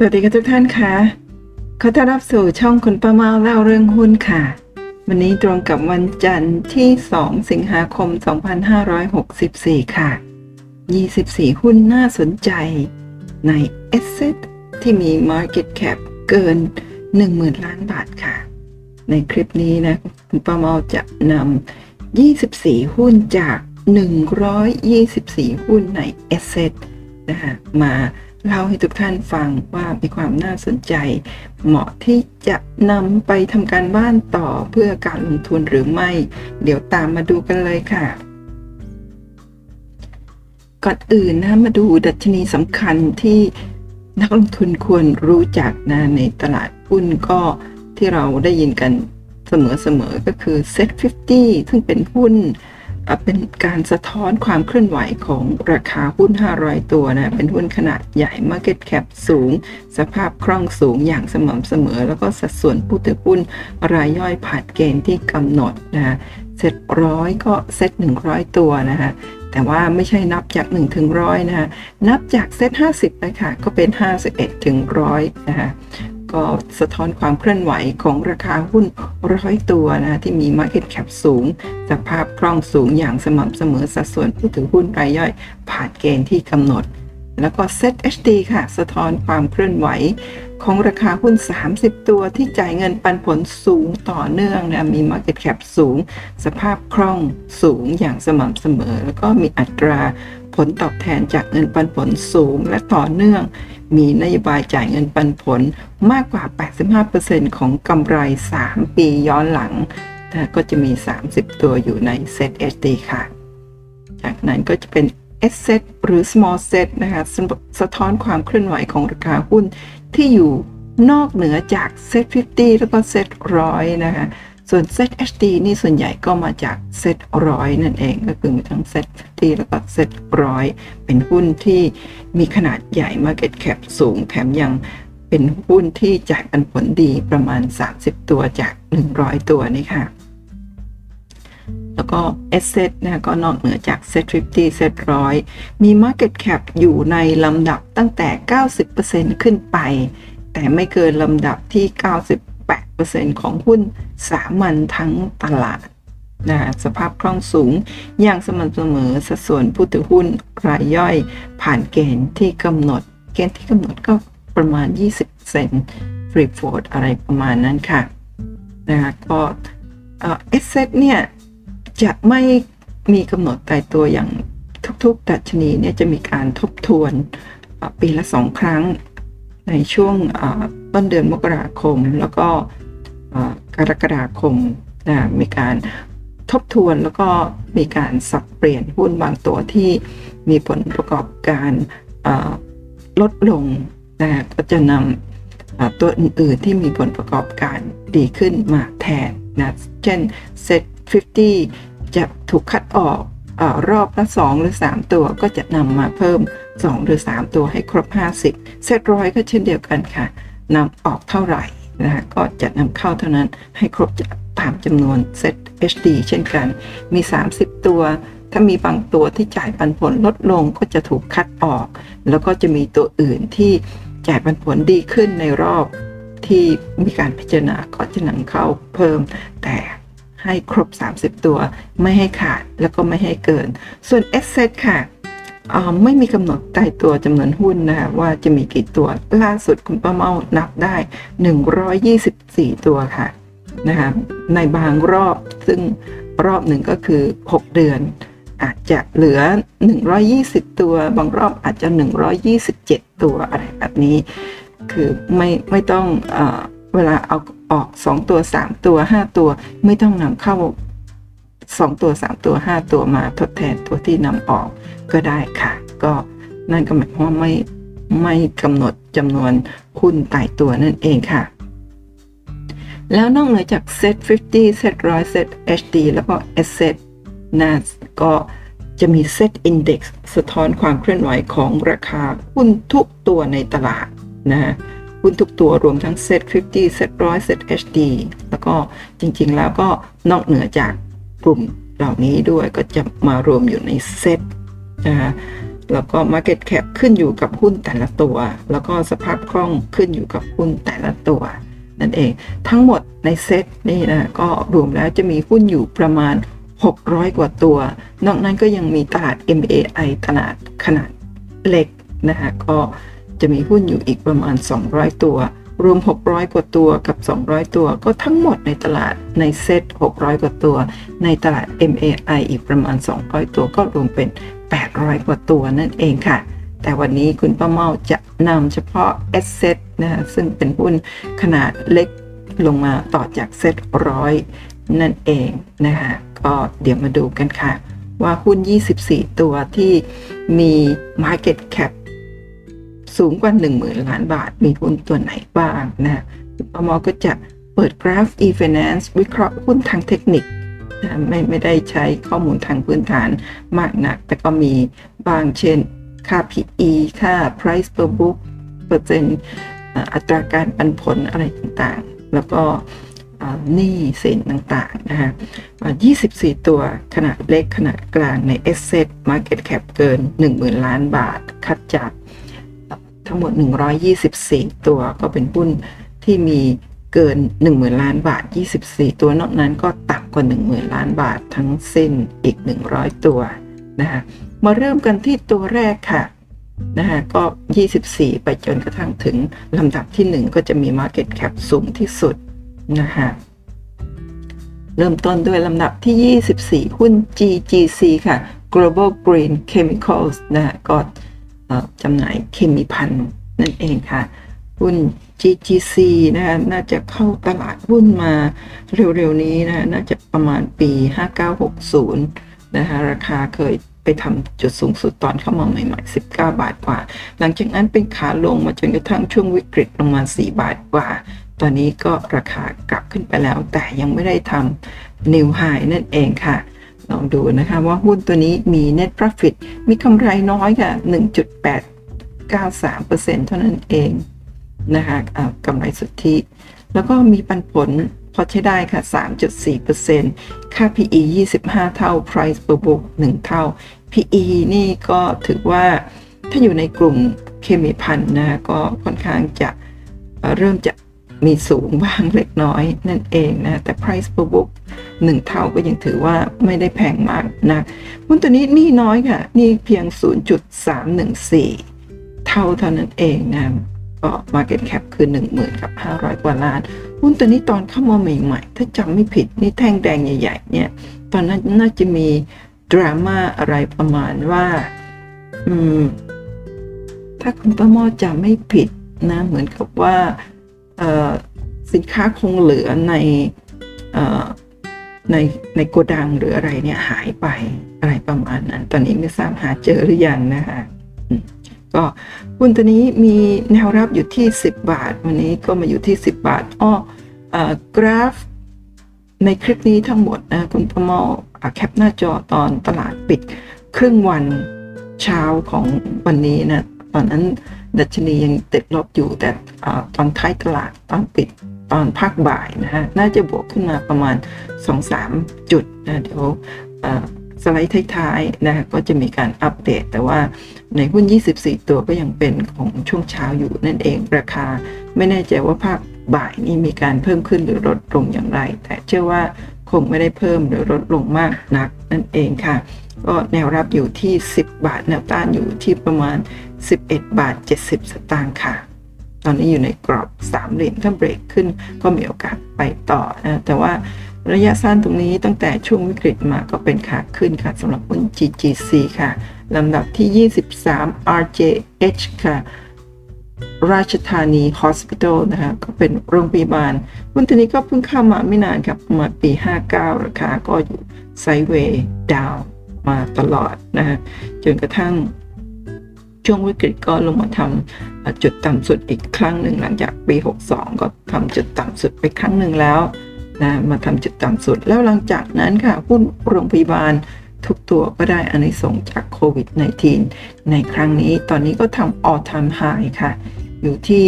สวัสดีค่ะทุกท่านค่ะขอต้อนรับสู่ช่องคุณป้าเมาเล่าเรื่องหุ้นค่ะวันนี้ตรงกับวันจันทร์ที่2สิงหาคม2564ค่ะ24หุ้นน่าสนใจใน Asset ที่มี Market Cap เกิน 10,000 ล้านบาทค่ะในคลิปนี้นะคุณป้าเมาจะนำ24หุ้นจาก124หุ้นใน Asset นะคะมาเล่าให้ทุกท่านฟังว่ามีความน่าสนใจเหมาะที่จะนำไปทำการบ้านต่อเพื่อการลงทุนหรือไม่เดี๋ยวตามมาดูกันเลยค่ะก่อนอื่นนะมาดูดัชนีสำคัญที่นักลงทุนควรรู้จักนะในตลาดหุ้นก็ที่เราได้ยินกันเสมอๆก็คือ SET 50 ซึ่งเป็นหุ้นเป็นการสะท้อนความเคลื่อนไหวของราคาหุ้น500ตัวนะเป็นหุ้นขนาดใหญ่ Market Cap สูงสภาพคล่องสูงอย่างสม่ำเสมอแล้วก็สัดส่วนผู้ถือหุ้นรายย่อยผ่านเกณฑ์ที่กำหนดนะเซต100ก็เซต100ตัวนะคะแต่ว่าไม่ใช่นับจาก1ถึง100นะคะนับจากเซต50เลยค่ะก็เป็น51ถึง100นะคะก็สะท้อนความเคลื่อนไหวของราคาหุ้น100ตัวนะที่มี Market Cap สูงสภาพคล่องสูงอย่างสม่ำเสมอสัดส่วนผู้ถือหุ้นรายย่อยผ่านเกณฑ์ที่กำหนดแล้วก็ Set HD ค่ะสะท้อนความเคลื่อนไหวของราคาหุ้น30ตัวที่จ่ายเงินปันผลสูงต่อเนื่องนะมี Market Cap สูงสภาพคล่องสูงอย่างสม่ำเสมอแล้วก็มีอัตราผลตอบแทนจากเงินปันผลสูงและต่อเนื่องมีนโยบายจ่ายเงินปันผลมากกว่า 85% ของกำไร3ปีย้อนหลังก็จะมี30ตัวอยู่ใน Set HD ค่ะจากนั้นก็จะเป็น Sset หรือ Small Set นะคะสะท้อนความเคลื่อนไหวของราคาหุ้นที่อยู่นอกเหนือจาก Set 50 แล้วก็ Set 100 นะคะส่วน Set HD นี่ส่วนใหญ่ก็มาจาก Set 100นั่นเองก็คือมีทั้ง Set 50แล้วก็ Set 100เป็นหุ้นที่มีขนาดใหญ่ Market Cap สูงแถมยังเป็นหุ้นที่จ่ายปันผลดีประมาณ30ตัวจาก100ตัวนี่ค่ะแล้วก็ Asset นะก็นอกเหนือจาก Set 50 Set 100มี Market Cap อยู่ในลำดับตั้งแต่ 90% ขึ้นไปแต่ไม่เกินลำดับที่ 98% ของหุ้นสามัญทั้งตลาดนะสภาพคล่องสูงอย่างสม่ำเสมอสัดส่วนผู้ถือหุ้นรายย่อยผ่านเกณฑ์ที่กำหนดก็ประมาณ 20% free float อะไรประมาณนั้นค่ะนะคะก็Asset เนี่ยจะไม่มีกำหนดตายตัวอย่างทุกๆดัชนีเนี่ยจะมีการทบทวนปีละ2ครั้งในช่วงต้นเดือนมกราคมแล้วก็กรกฎาคมนะมีการทบทวนแล้วก็มีการสับเปลี่ยนหุ้นบางตัวที่มีผลประกอบการลดลงนะก็จะนำตัวอื่นๆที่มีผลประกอบการดีขึ้นมาแทนนะเช่น Set 50จะถูกคัดออกรอบละ2หรือ3ตัวก็จะนำมาเพิ่ม2หรือ3ตัวให้ครบ50 Set 100ก็เช่นเดียวกันค่ะนำออกเท่าไหร่นะก็จะนำเข้าเท่านั้นให้ครบตามจำนวน Set HD เช่นกันมี30ตัวถ้ามีบางตัวที่จ่ายปันผลลดลงก็จะถูกคัดออกแล้วก็จะมีตัวอื่นที่จ่ายปันผลดีขึ้นในรอบที่มีการพิจารณาก็จะนำเข้าเพิ่มแต่ให้ครบ30ตัวไม่ให้ขาดแล้วก็ไม่ให้เกินส่วน Asset ค่ะไม่มีกำหนดตายตัวจำนวนหุ้นนะคะว่าจะมีกี่ตัวล่าสุดคุณป้าเมานับได้124ตัวค่ะนะคะในบางรอบซึ่งรอบหนึ่งก็คือ6เดือนอาจจะเหลือ120ตัวบางรอบอาจจะ127ตัวอะไรแบบนี้คือไม่ต้องเวลาเอาออก2ตัว3ตัว5ตัวไม่ต้องนำเข้า2ตัว3ตัว5ตัวมาทดแทนตัวที่นำออกก็ได้ค่ะก็นั่นก็หมายความว่าไม่กำหนดจำนวนหุ้นตายตัวนั่นเองค่ะแล้วนอกเหนือจาก Set 50 Set 100 Set HD แล้วก็ Asset นะก็จะมี Set Index สะท้อนความเคลื่อนไหวของราคาหุ้นทุกตัวในตลาดนะหุ้นทุกตัวรวมทั้ง Set 50 Set 100 Set HD แล้วก็จริงๆแล้วก็นอกเหนือจากกลุ่มเหล่านี้ด้วยก็จะมารวมอยู่ใน Set นะ แล้วก็ Market Cap ขึ้นอยู่กับหุ้นแต่ละตัวแล้วก็สภาพคล่องขึ้นอยู่กับหุ้นแต่ละตัวนั่นเองทั้งหมดในเซตนี่นะก็รวมแล้วจะมีหุ้นอยู่ประมาณ600กว่าตัวนอกนั้นก็ยังมีตลาด MAI ตลาดขนาดเล็กนะคะก็จะมีหุ้นอยู่อีกประมาณ200ตัวรวม600กว่าตัวกับ200ตัวก็ทั้งหมดในตลาดในเซต600กว่าตัวในตลาด MAI อีกประมาณ200ตัวก็รวมเป็น800กว่าตัวนั่นเองค่ะแต่วันนี้คุณป้าเมาจะนำเฉพาะ SC นะคะซึ่งเป็นหุ้นขนาดเล็กลงมาต่อจากเซต100นั่นเองนะคะก็เดี๋ยวมาดูกันค่ะว่าหุ้น24ตัวที่มี Market Cap สูงกว่า 10,000 ล้านบาทมีหุ้นตัวไหนบ้างนะคุณป้าเมาก็จะเปิดกราฟ e-finance วิเคราะห์หุ้นทางเทคนิคไม่ได้ใช้ข้อมูลทางพื้นฐานมากนักแต่ก็มีบางเช่นค่า PE ค่า Price per book เปอร์เซ็นต์อัตราการปันผลอะไรต่างๆแล้วก็หนี้สินต่างๆนะฮะ24ตัวขนาดเล็กขนาดกลางใน Asset Market Cap เกิน 10,000 ล้านบาทคัดจากทั้งหมด124ตัวก็เป็นหุ้นที่มีเกิน 10,000 ล้านบาท24ตัวนอกนั้นก็ต่ำกว่า 10,000 ล้านบาททั้งสิ้นอีก100ตัวนะคะมาเริ่มกันที่ตัวแรกค่ะนะคะก็24ไปจนกระทั่งถึงลำดับที่1ก็จะมี Market Cap สูงที่สุดนะคะเริ่มต้นด้วยลำดับที่24หุ้น GGC ค่ะ Global Green Chemicals นะคะก็จำหน่ายเคมีภัณฑ์นั่นเองค่ะหุ้น GGC นะคะน่าจะเข้าตลาดหุ้นมาเร็วๆนี้นะน่าจะประมาณปี5960นะคะราคาเคยไปทำจุดสูงสุดตอนเข้ามาใหม่ๆ19 บาทกว่าหลังจากนั้นเป็นขาลงมาจนกระทั่งช่วงวิกฤตลงมา4 บาทกว่าตอนนี้ก็ราคากลับขึ้นไปแล้วแต่ยังไม่ได้ทำ New High นั่นเองค่ะลองดูนะคะว่าหุ้นตัวนี้มี Net Profit มีกำไรน้อยค่ะ 1.893% เท่านั้นเองนะคะกำไรสุทธิแล้วก็มีปันผลพอใช้ได้ค่ะ 3.4% ค่า PE 25 เท่า Price per book 1 เท่า PE นี่ก็ถือว่าถ้าอยู่ในกลุ่มเคมีภัณฑ์นะก็ค่อนข้างจะเริ่มจะมีสูงบ้างเล็กน้อยนั่นเองนะแต่ Price per book 1 เท่าก็ยังถือว่าไม่ได้แพงมากนะหุ้นตัวนี้นี่น้อยค่ะนี่เพียง 0.314 เท่านั้นเองนะก็ Market Cap คือ 10,500 กว่าล้านหุ้นตัวนี้ตอนเข้ามาใหม่ๆถ้าจำไม่ผิดนี่แท่งแดงใหญ่ๆเนี่ยตอนนั้นน่าจะมีดราม่าอะไรประมาณว่าถ้าคุณป้าม่อจำไม่ผิดนะเหมือนกับว่าสินค้าคงเหลือในโกดังหรืออะไรเนี่ยหายไปอะไรประมาณนั้นตอนนี้ไม่ทราบหาเจอหรือยังนะคะก็หุ้นตัวนี้มีแนวรับอยู่ที่10บาทวันนี้ก็มาอยู่ที่10บาทกราฟในคลิปนี้ทั้งหมดนะคุณประมอแคปหน้าจอตอนตลาดปิดครึ่งวันเช้าของวันนี้นะตอนนั้นดัชนียังติดลบอยู่แต่ตอนท้ายตลาดตอนปิดตอนภาคบ่ายนะฮะน่าจะบวกขึ้นมาประมาณ 2-3 จุดนะเดี๋ยวสไลด์ท้ายๆนะก็จะมีการอัปเดตแต่ว่าในหุ้น24ตัวก็ยังเป็นของช่วงเช้าอยู่นั่นเองราคาไม่แน่ใจว่าภาคบ่ายนี้มีการเพิ่มขึ้นหรือลดลงอย่างไรแต่เชื่อว่าคงไม่ได้เพิ่มหรือลดลงมากนักนั่นเองค่ะก็แนวรับอยู่ที่10บาทแนวต้านอยู่ที่ประมาณ11.70 บาทค่ะตอนนี้อยู่ในกรอบ3เหลี่ยมถ้าเบรกขึ้นก็มีโอกาสไปต่อนะแต่ว่าระยะสั้นตรงนี้ตั้งแต่ช่วงวิกฤตมาก็เป็นขาขึ้นค่ะสำหรับหุ้น GGC ค่ะลำดับที่23 RJH ค่ะราชธานี Hospital นะคะก็เป็นโรงพยาบาลหุ้นตัวนี้ก็เพิ่งเข้ามาไม่นานครับประมาณปี59ราคาก็อยู่ไซด์เวย์ดาวน์มาตลอดนะฮะจนกระทั่งช่วงวิกฤตก็ลงมาทำจุดต่ำสุดอีกครั้งหนึ่งหลังจากปี62ก็ทำจุดต่ำสุดไปครั้งหนึ่งแล้วนะมาทำจุดต่ำสุดแล้วหลังจากนั้นค่ะหุ้นโรงพยาบาลทุกตัวก็ได้อานิสงส์จากโควิด -19 ในครั้งนี้ตอนนี้ก็ทำ all time high ค่ะอยู่ที่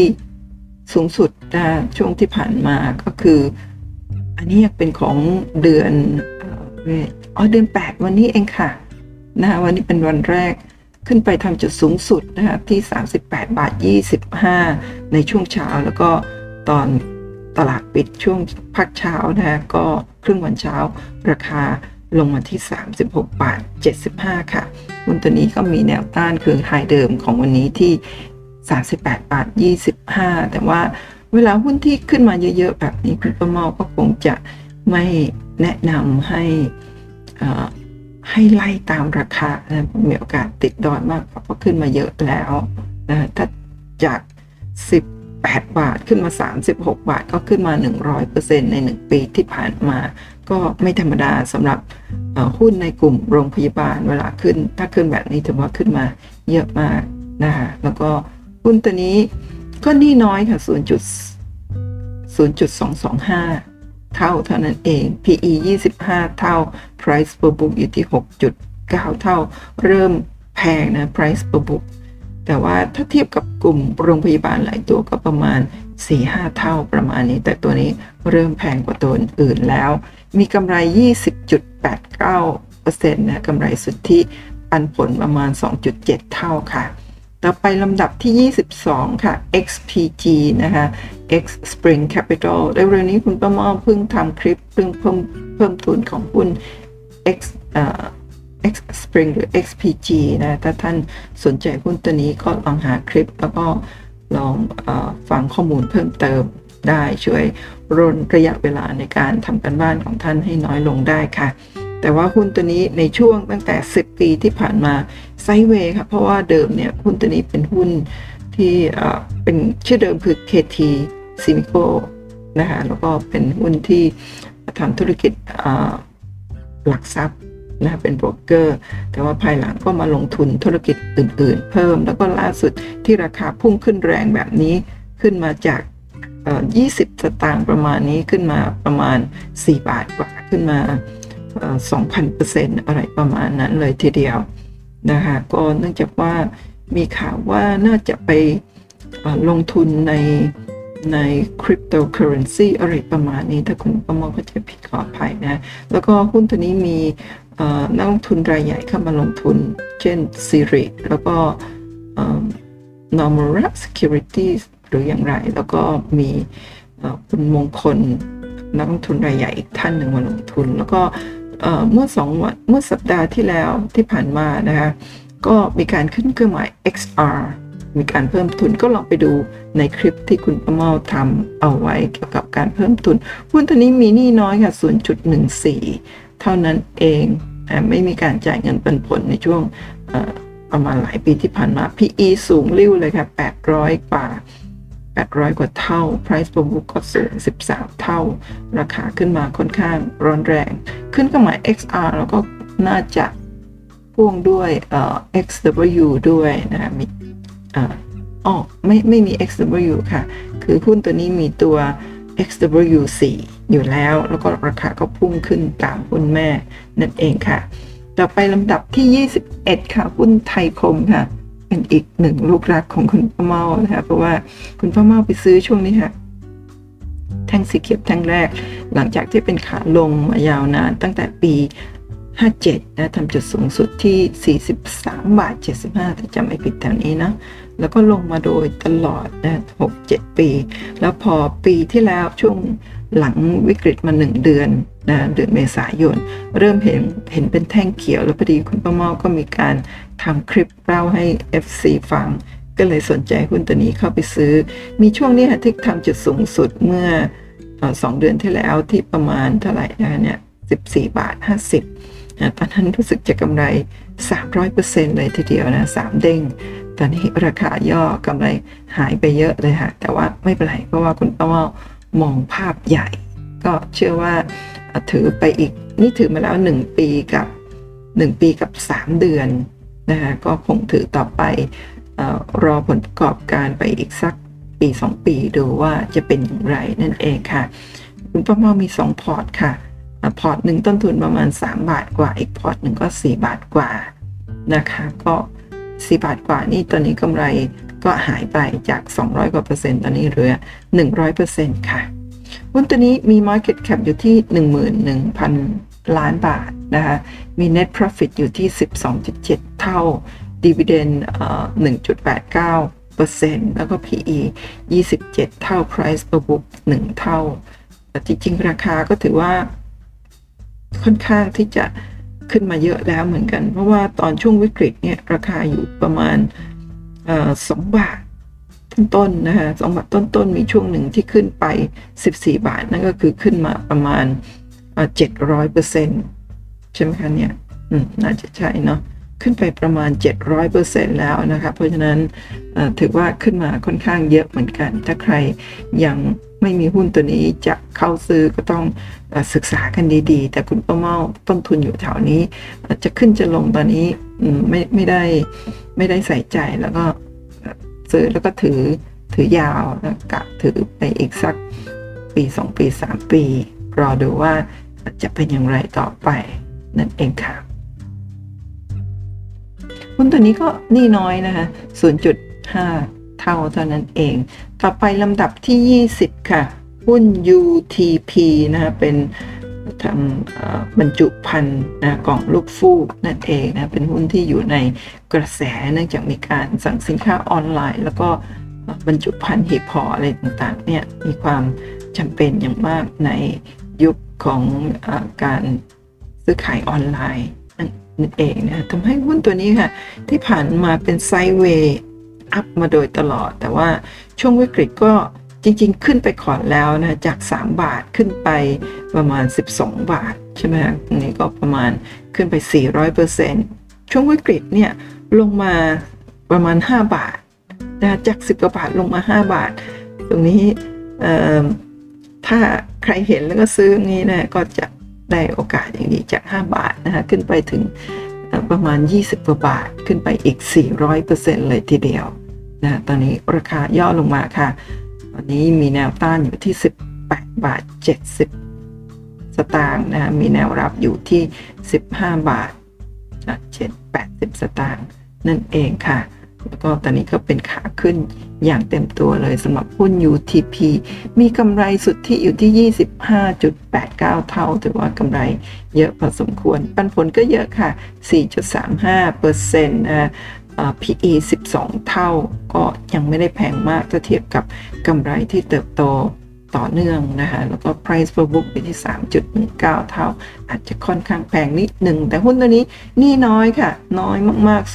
สูงสุดนะช่วงที่ผ่านมาก็คืออันนี้เป็นของเดือน8วันนี้เองค่ะนะวันนี้เป็นวันแรก ขึ้นไปทำจุดสูงสุดนะคะที่ 38.25 ในช่วงเช้าแล้วก็ตอนตลาดปิดช่วงพักเช้านะคะก็ครึ่งวันเช้าราคาลงมาที่ 36.75 ค่ะหุ้นตัวนี้ก็มีแนวต้านคือไฮเดิมของวันนี้ที่ 38.25 แต่ว่าเวลาหุ้นที่ขึ้นมาเยอะๆแบบนี้คุณประเมาก็คงจะไม่แนะนำให้ไล่ตามราคานะมีโอกาสติดดอนมากเพราะขึ้นมาเยอะแล้วนะถ้าจาก18 บาทขึ้นมา36 บาทก็ขึ้นมา 100% ใน1 ปีที่ผ่านมาก็ไม่ธรรมดาสำหรับหุ้นในกลุ่มโรงพยาบาลเวลาขึ้นถ้าขึ้นแบบนี้ถือว่าขึ้นมาเยอะมากนะคะแล้วก็หุ้นตัวนี้ก็นี่น้อยค่ะ 0.225 เท่าเท่านั้นเอง PE 25 เท่า Price per book อยู่ที่ 6.9 เท่าเริ่มแพงนะ Price per book แต่ว่าถ้าเทียบกับกลุ่มโรงพยาบาลหลายตัวก็ประมาณ 4-5 เท่าประมาณนี้แต่ตัวนี้เริ่มแพงกว่าตัวอื่นแล้วมีกำไร 20.89% นะกำไรสุทธิปันผลประมาณ 2.7 เท่าค่ะต่อไปลำดับที่22ค่ะ XPG นะคะ XSpring Capital เร็วๆนี้คุณป้าเม่าเพิ่งทำคลิปเรื่องเพิ่มทุนของหุ้น XSpring หรือ XPG นะถ้าท่านสนใจหุ้นตัวนี้ก็ลองหาคลิปแล้วก็ลองฟังข้อมูลเพิ่มเติมได้ช่วยร่นระยะเวลาในการทำการบ้านของท่านให้น้อยลงได้ค่ะแต่ว่าหุ้นตัวนี้ในช่วงตั้งแต่10 ปีที่ผ่านมาไซด์เวย์ค่ะเพราะว่าเดิมเนี่ยหุ้นตัวนี้เป็นหุ้นที่เป็นชื่อเดิมคือ KT Simico นะคะแล้วก็เป็นหุ้นที่ทำธุรกิจหลักทรัพย์นะเป็นโบรกเกอร์แต่ว่าภายหลังก็มาลงทุนธุรกิจอื่นๆเพิ่มแล้วก็ล่าสุดที่ราคาพุ่งขึ้นแรงแบบนี้ขึ้นมาจาก20 สตางค์ประมาณนี้ขึ้นมาประมาณ 4 บาทกว่าขึ้นมา 2,000% อะไรประมาณนั้นเลยทีเดียวนะคะก็เนื่องจากว่ามีข่าวว่าน่าจะไปลงทุนในคริปโตเคอเรนซีอะไรประมาณนี้ถ้าคุณประมงก็จะผิดขออภัยนะแล้วก็หุ้นตัวนี้มีนักลงทุนรายใหญ่เข้ามาลงทุนเช่นซีรีแล้วก็Normal Securities หรืออย่างไรแล้วก็มีคุณมงคลนักลงทุนรายใหญ่อีกท่านหนึ่งมาลงทุนแล้วก็เมื่อสัปดาห์ที่แล้วที่ผ่านมานะคะก็มีการขึ้นเครื่องหมาย XR มีการเพิ่มทุนก็ลองไปดูในคลิปที่คุณประเมาทำเอาไว้เกี่ยวกับการเพิ่มทุนหุ้นตัวนี้มีหนี้น้อยค่ะ 0.14 เท่านั้นเองไม่มีการจ่ายเงินปันผลในช่วงประมาณหลายปีที่ผ่านมา PE สูงริ้วเลยค่ะ800 กว่าเท่า Price per book ก็สูง 13 เท่าราคาขึ้นมาค่อนข้างร้อนแรงขึ้นกับหมาย XR แล้วก็น่าจะพ่วงด้วยXW ด้วยนะมีไม่มี XW ค่ะคือหุ้นตัวนี้มีตัว XW4 อยู่แล้วแล้วก็ราคาก็พุ่งขึ้นตามหุ้นแม่นั่นเองค่ะต่อไปลำดับที่21ค่ะหุ้นไทยคมค่ะเป็นอีกหนึ่งลูกรักของคุณป้าเม่านะคะเพราะว่าคุณป้าเม่าไปซื้อช่วงนี้ค่ะแท่งสีเขียวแท่งแรกหลังจากที่เป็นขาลงมายาวนานตั้งแต่ปี57นะทำจุดสูงสุดที่ 43.75 ถ้าจำไม่ผิดแถวนี้นะแล้วก็ลงมาโดยตลอดนะ 6-7 ปีแล้วพอปีที่แล้วช่วงหลังวิกฤตมา1เดือนนะเดือนเมษายนเริ่มเห็นเป็นแท่งเขียวแล้วพอดีคุณป้าเม่าก็มีการทำคลิปเล่าให้ FC ฟังก็เลยสนใจหุ้นตัวนี้เข้าไปซื้อมีช่วงนี้ค่ะที่ทำจุดสูงสุดเมื่อ2 เดือนที่แล้วที่ประมาณเท่าไหร่นะเนี่ย 14.50 นะตอนนั้นรู้สึกจะกำไร 300% เลยทีเดียวนะ3 เด้งตอนนี้ราคาย่อกำไรหายไปเยอะเลยค่ะแต่ว่าไม่เป็นไรเพราะว่าคุณป้าเม่ามองภาพใหญ่ก็เชื่อว่าถือไปอีกนี่ถือมาแล้ว1 ปีกับ 3 เดือนนะคะก็คงถือต่อไปรอผลประกอบการไปอีกสักปี2 ปีดูว่าจะเป็นอย่างไรนั่นเองค่ะคุณป้าเม่ามี2 พอร์ตค่ะพอร์ตหนึ่งต้นทุนประมาณ 3 บาทกว่าอีกพอร์ตหนึ่งก็ 4 บาทกว่านะคะก็4 บาทกว่านี่ตอนนี้กำไรก็หายไปจาก200%ตอนนี้เหลือ 100% ค่ะหุ้นตัวนี้มี market cap อยู่ที่ 11,000 ล้านบาทนะคะมี net profit อยู่ที่ 12.7 เท่า Dividend 1.89% แล้วก็ PE 27 เท่า Price per book 1 เท่าแต่จริงๆราคาก็ถือว่าค่อนข้างที่จะขึ้นมาเยอะแล้วเหมือนกันเพราะว่าตอนช่วงวิกฤตเนี่ยราคาอยู่ประมาณ2 บาทต้นๆนะคะ2 บาทต้นๆมีช่วงหนึ่งที่ขึ้นไป14 บาทนั่นก็คือขึ้นมาประมาณ700%ใช่ไหมคะเนี่ยน่าจะใช่เนาะขึ้นไปประมาณ 700% แล้วนะคะเพราะฉะนั้นถือว่าขึ้นมาค่อนข้างเยอะเหมือนกันถ้าใครยังไม่มีหุ้นตัวนี้จะเข้าซื้อก็ต้องศึกษากันดีๆแต่คุณป้าเม่าต้นทุนอยู่แถวนี้จะขึ้นจะลงตอนนี้ไม่ได้ใส่ใจแล้วก็ซื้อแล้วก็ถือยาวแล้วกะถือไปอีกสักปี2ปี3ปีรอดูว่าจะเป็นอย่างไรต่อไปนั่นเองค่ะหุ้นตัวนี้ก็นี่น้อยนะคะ 0.5 เท่าเท่านั้นเองต่อไปลำดับที่20ค่ะหุ้น UTP นะคะเป็นทำบรรจุภัณฑ์นะกล่องลูกฟูกนั่นเองนะเป็นหุ้นที่อยู่ในกระแสเนื่องจากมีการสั่งสินค้าออนไลน์แล้วก็บรรจุภัณฑ์หีบห่ออะไรต่างๆเนี่ยมีความจำเป็นอย่างมากในยุคของการซื้อขายออนไลน์นั่นเองนะทำให้หุ้นตัวนี้ค่ะที่ผ่านมาเป็นไซด์เวย์อัพมาโดยตลอดแต่ว่าช่วงวิกฤตก็จริงๆขึ้นไปก่อนแล้วนะจาก3 บาทขึ้นไปประมาณ12 บาทใช่ไหมคะอันนี้ก็ประมาณขึ้นไป 400% ช่วงวิกฤตเนี่ยลงมาประมาณ5 บาทนะจาก10กว่าบาทลงมา5 บาทตรงนี้ถ้าใครเห็นแล้วก็ซื้อนี้นะก็จะได้โอกาสอย่างนี้จาก5 บาทนะคะขึ้นไปถึงประมาณ20กว่าบาทขึ้นไปอีก 400% เลยทีเดียวนะตอนนี้ราคาย่อลงมาค่ะตอนนี้มีแนวต้านอยู่ที่18.70 บาทนะมีแนวรับอยู่ที่15.80 บาทนั่นเองค่ะแล้วก็ตอนนี้ก็เป็นขาขึ้นอย่างเต็มตัวเลยสำหรับหุ้น UTP มีกำไรสุทธิอยู่ที่ 25.89 เท่าถือว่ากำไรเยอะพอสมควรปันผลก็เยอะค่ะ 4.35% นะ PE 12 เท่าก็ยังไม่ได้แพงมากถ้าเทียบกับกำไรที่เติบโตต่อเนื่องนะคะแล้วก็ price per book อยู่ที่ 3.19 เท่าอาจจะค่อนข้างแพงนิดหนึ่งแต่หุ้นตัวนี้นี่น้อยค่ะน้อยมากๆ 0.129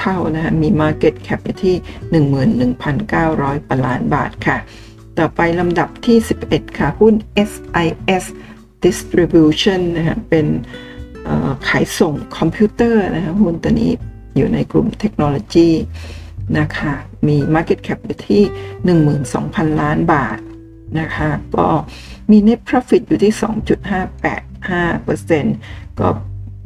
เท่านะคะมี Market Cap ที่ 11,900 ล้านบาทค่ะต่อไปลำดับที่11ค่ะหุ้น SIS Distribution นะคะเป็นขายส่งคอมพิวเตอร์นะคะหุ้นตัวนี้อยู่ในกลุ่มเทคโนโลยีนะคะมี Market Cap ที่ 12,000 ล้านบาทนะคะก็มี Net Profit อยู่ที่ 2.585% ก็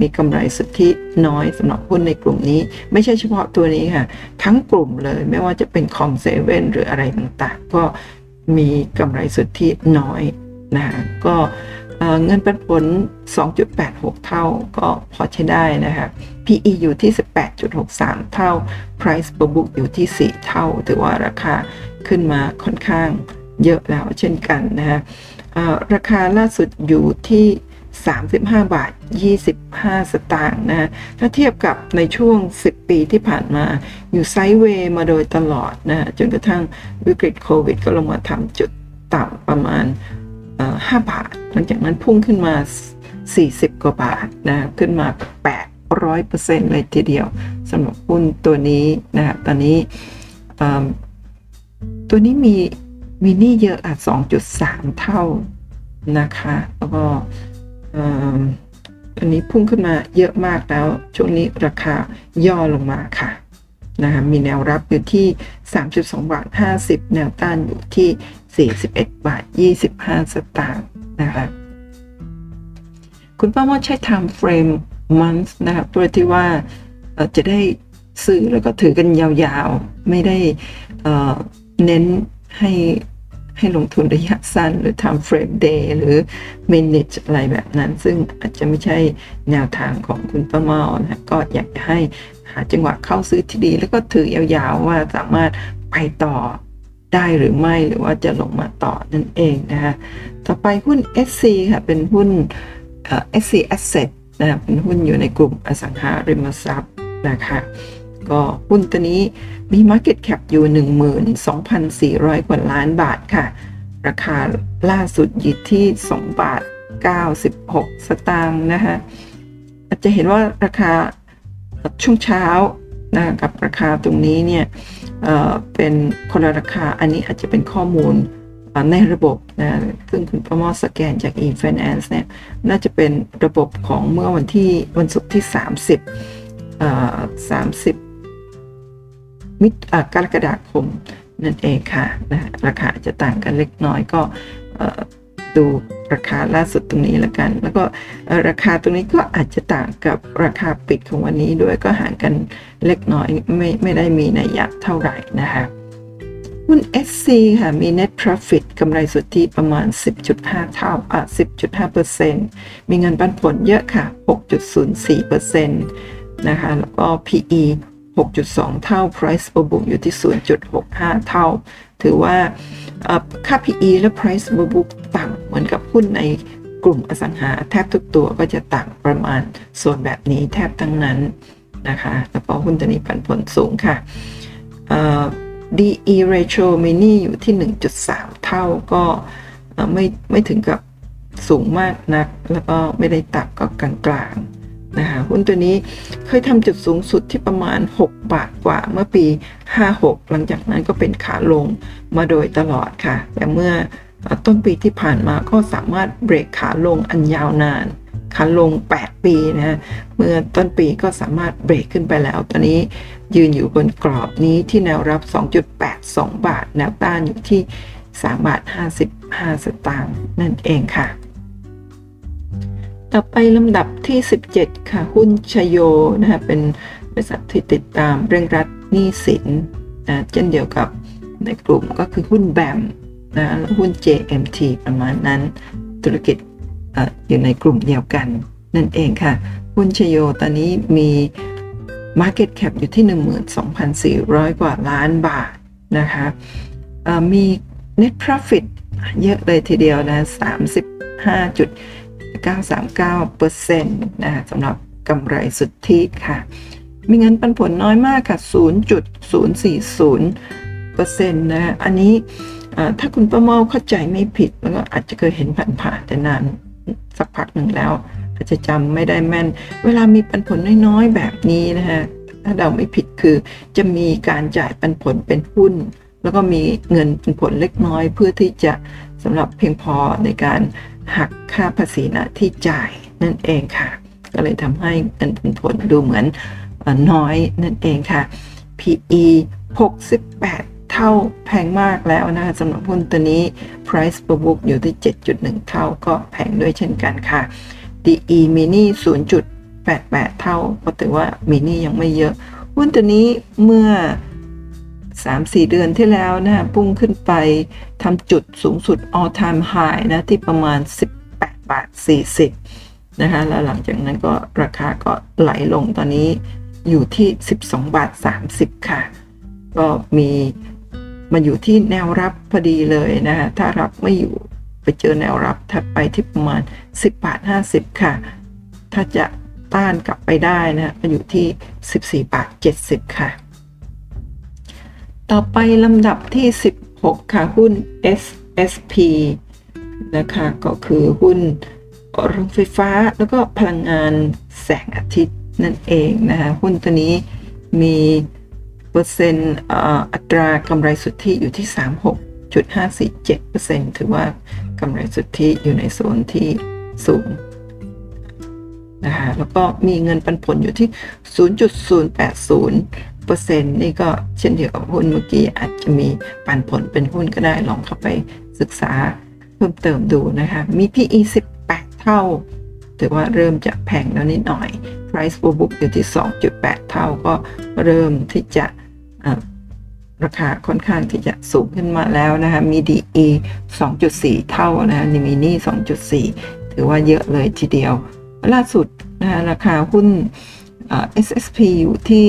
มีกำไรสุทธิน้อยสำหรับหุ้นในกลุ่มนี้ไม่ใช่เฉพาะตัวนี้ค่ะทั้งกลุ่มเลยไม่ว่าจะเป็นคอมเซเว่นหรืออะไรต่างๆก็มีกำไรสุทธิน้อยนะก็เงินปันผล 2.86 เท่าก็พอใช้ได้นะคะ PE อยู่ที่ 18.63 เท่า Price per book อยู่ที่ 4 เท่าถือว่าราคาขึ้นมาค่อนข้างเยอะแล้วเช่นกันนะคะราคาล่าสุดอยู่ที่35.25 บาทนะถ้าเทียบกับในช่วง10ปีที่ผ่านมาอยู่ไซด์เวย์มาโดยตลอดนะจนกระทั่งวิกฤตโควิดก็ลงมาทำจุดต่ำประมาณ5 บาทหลังจากนั้นพุ่งขึ้นมา40กว่าบาทนะขึ้นมา 800% เลยทีเดียวสำหรับหุ้นตัวนี้นะตอนนี้ตัวนี้มีหนี้เยอะอ่ะ 2.3 เท่านะคะแล้วก็อันนี้พุ่งขึ้นมาเยอะมากแล้วช่วงนี้ราคาย่อลงมาค่ะนะคะมีแนวรับอยู่ที่ 32.50 แนวต้านอยู่ที่ 41.25 บาทนะคะคุณป้าม่อใช้ time frame month นะคะเพื่อที่ว่าจะได้ซื้อแล้วก็ถือกันยาวๆไม่ได้เน้นให้ลงทุนระยะสั้นหรือ time frame day หรือ minute อะไรแบบนั้นซึ่งอาจจะไม่ใช่แนวทางของคุณป้าเม่านะก็อยากจะให้หาจังหวะเข้าซื้อที่ดีแล้วก็ถือยาวๆว่าสามารถไปต่อได้หรือไม่หรือว่าจะลงมาต่อนั่นเองนะคะต่อไปหุ้น SC ค่ะเป็นหุ้นSC Asset นะเป็นหุ้นอยู่ในกลุ่มอสังหาริมทรัพย์นะคะก็หุ้นตัวนี้มี Market Cap อยู่ 12,400 กว่าล้านบาทค่ะราคาล่าสุดอยู่ที่2.96 บาทนะคะอาจจะเห็นว่าราคาช่วงเช้านะกับราคาตรงนี้เนี่ยเป็นคนละราคาอันนี้อาจจะเป็นข้อมูลในระบบนะซึ่งคุณประมอสแกนจาก e-finance เนี่ยน่าจะเป็นระบบของเมื่อวันที่วันศุกร์ที่30 กรกฎาคมนั่นเองค่ะนะราคาอาจจะต่างกันเล็กน้อยก็ดูราคาล่าสุดตรงนี้ละกันแล้วก็ราคาตรงนี้ก็อาจจะต่างกับราคาปิดของวันนี้ด้วยก็ห่างกันเล็กน้อยไม่ได้มีนัยยะเท่าไหร่นะคะหุ้น SC ค่ะมี Net Profit กำไรสุทธิประมาณ 10.5% มีเงินปันผลเยอะค่ะ 6.04% นะคะแล้วก็ PE 6.2 เท่า Price per book อยู่ที่ 0.65 เท่าถือว่าค่า PE และ Price per book ต่างเหมือนกับหุ้นในกลุ่มอสังหาแทบทุกตัวก็จะต่างประมาณส่วนแบบนี้แทบทั้งนั้นนะคะแล้วก็หุ้นตัวนี้ปันผลสูงค่ะDE ratio มีหนี้อยู่ที่ 1.3 เท่าก็ไม่ถึงกับสูงมากนักแล้วก็ไม่ได้ต่ำก็กลางๆนะคะหุ้นตัวนี้เคยทำจุดสูงสุดที่ประมาณ6บาทกว่าเมื่อปี56หลังจากนั้นก็เป็นขาลงมาโดยตลอดค่ะแต่เมื่อต้นปีที่ผ่านมาก็สามารถเบรกขาลงอันยาวนานขาลง8ปีนะเมื่อต้นปีก็สามารถเบรกขึ้นไปแล้วตอนนี้ยืนอยู่บนกรอบนี้ที่แนวรับ 2.82 บาทแนวต้านอยู่ที่ 3.55 สตางค์นั่นเองค่ะต่อไปลำดับที่17ค่ะหุ้นชโยนะคะเป็นบริษัทที่ติดตามเร่งรัดหนี้สินนะเช่นเดียวกับในกลุ่มก็คือหุ้นแบมนะแล้วหุ้น JMT ประมาณนั้นธุรกิจอยู่ในกลุ่มเดียวกันนั่นเองค่ะหุ้นชโยตอนนี้มี Market Cap อยู่ที่ 12,400 กว่าล้านบาทนะคะมี Net Profit เยอะเลยทีเดียวนะ 35.939% นะสำหรับกำไรสุทธิค่ะมีเงินปันผลน้อยมากค่ะ 0.040% นะอันนี้ถ้าคุณประเมาเข้าใจไม่ผิดแล้วก็อาจจะเคยเห็นผ่านๆแต่นานสักพักหนึ่งแล้วอาจจะจำไม่ได้แม่นเวลามีปันผลน้อยๆแบบนี้นะฮะถ้าเราไม่ผิดคือจะมีการจ่ายปันผลเป็นหุ้นแล้วก็มีเงินปันผลเล็กน้อยเพื่อที่จะสำหรับเพียงพอในการหักค่าภาษีณที่จ่ายนั่นเองค่ะก็เลยทำให้เงินปันผลดูเหมือนน้อยนั่นเองค่ะ PE 68เท่าแพงมากแล้วนะคะสำหรับหุ้นตัวนี้ Price per book อยู่ที่ 7.1 เท่าก็แพงด้วยเช่นกันค่ะ DE มีหนี้ 0.88 เท่าก็ถือว่ามีหนี้ยังไม่เยอะหุ้นตัวนี้เมื่อ 3-4 เดือนที่แล้วนะคะพุ่งขึ้นไปทำจุดสูงสุด all time high นะที่ประมาณ 18.40 นะคะแล้วหลังจากนั้นก็ราคาก็ไหลลงตอนนี้อยู่ที่ 12.30 ค่ะก็มีมันอยู่ที่แนวรับพอดีเลยนะฮะถ้ารับไม่อยู่ไปเจอแนวรับถัดไปที่ประมาณ 10.50 ค่ะถ้าจะต้านกลับไปได้นะมันอยู่ที่ 14.70 ค่ะต่อไปลำดับที่16ค่ะหุ้น SSP นะคะก็คือหุ้นโรงไฟฟ้าแล้วก็พลังงานแสงอาทิตย์นั่นเองนะฮะหุ้นตัวนี้มีอัตรากำไรสุทธิอยู่ที่ 36.547% ถือว่ากำไรสุทธิอยู่ในโซนที่สูงนะคะแล้วก็มีเงินปันผลอยู่ที่ 0.080% นี่ก็เช่นเดียวกับหุ้นเมื่อกี้อาจจะมีปันผลเป็นหุ้นก็ได้ลองเข้าไปศึกษาเพิ่มเติมดูนะคะมี PE 18 เท่าถือว่าเริ่มจะแพงแล้วนิดหน่อยPrice per book อยู่ที่ 2.8 เท่าก็เริ่มที่จะราคาค่อนข้างที่จะสูงขึ้นมาแล้วนะคะมี DE 2.4 เท่านะคะมีหนี้ 2.4 ถือว่าเยอะเลยทีเดียวล่าสุดนะคะราคาหุ้น SSP อยู่ที่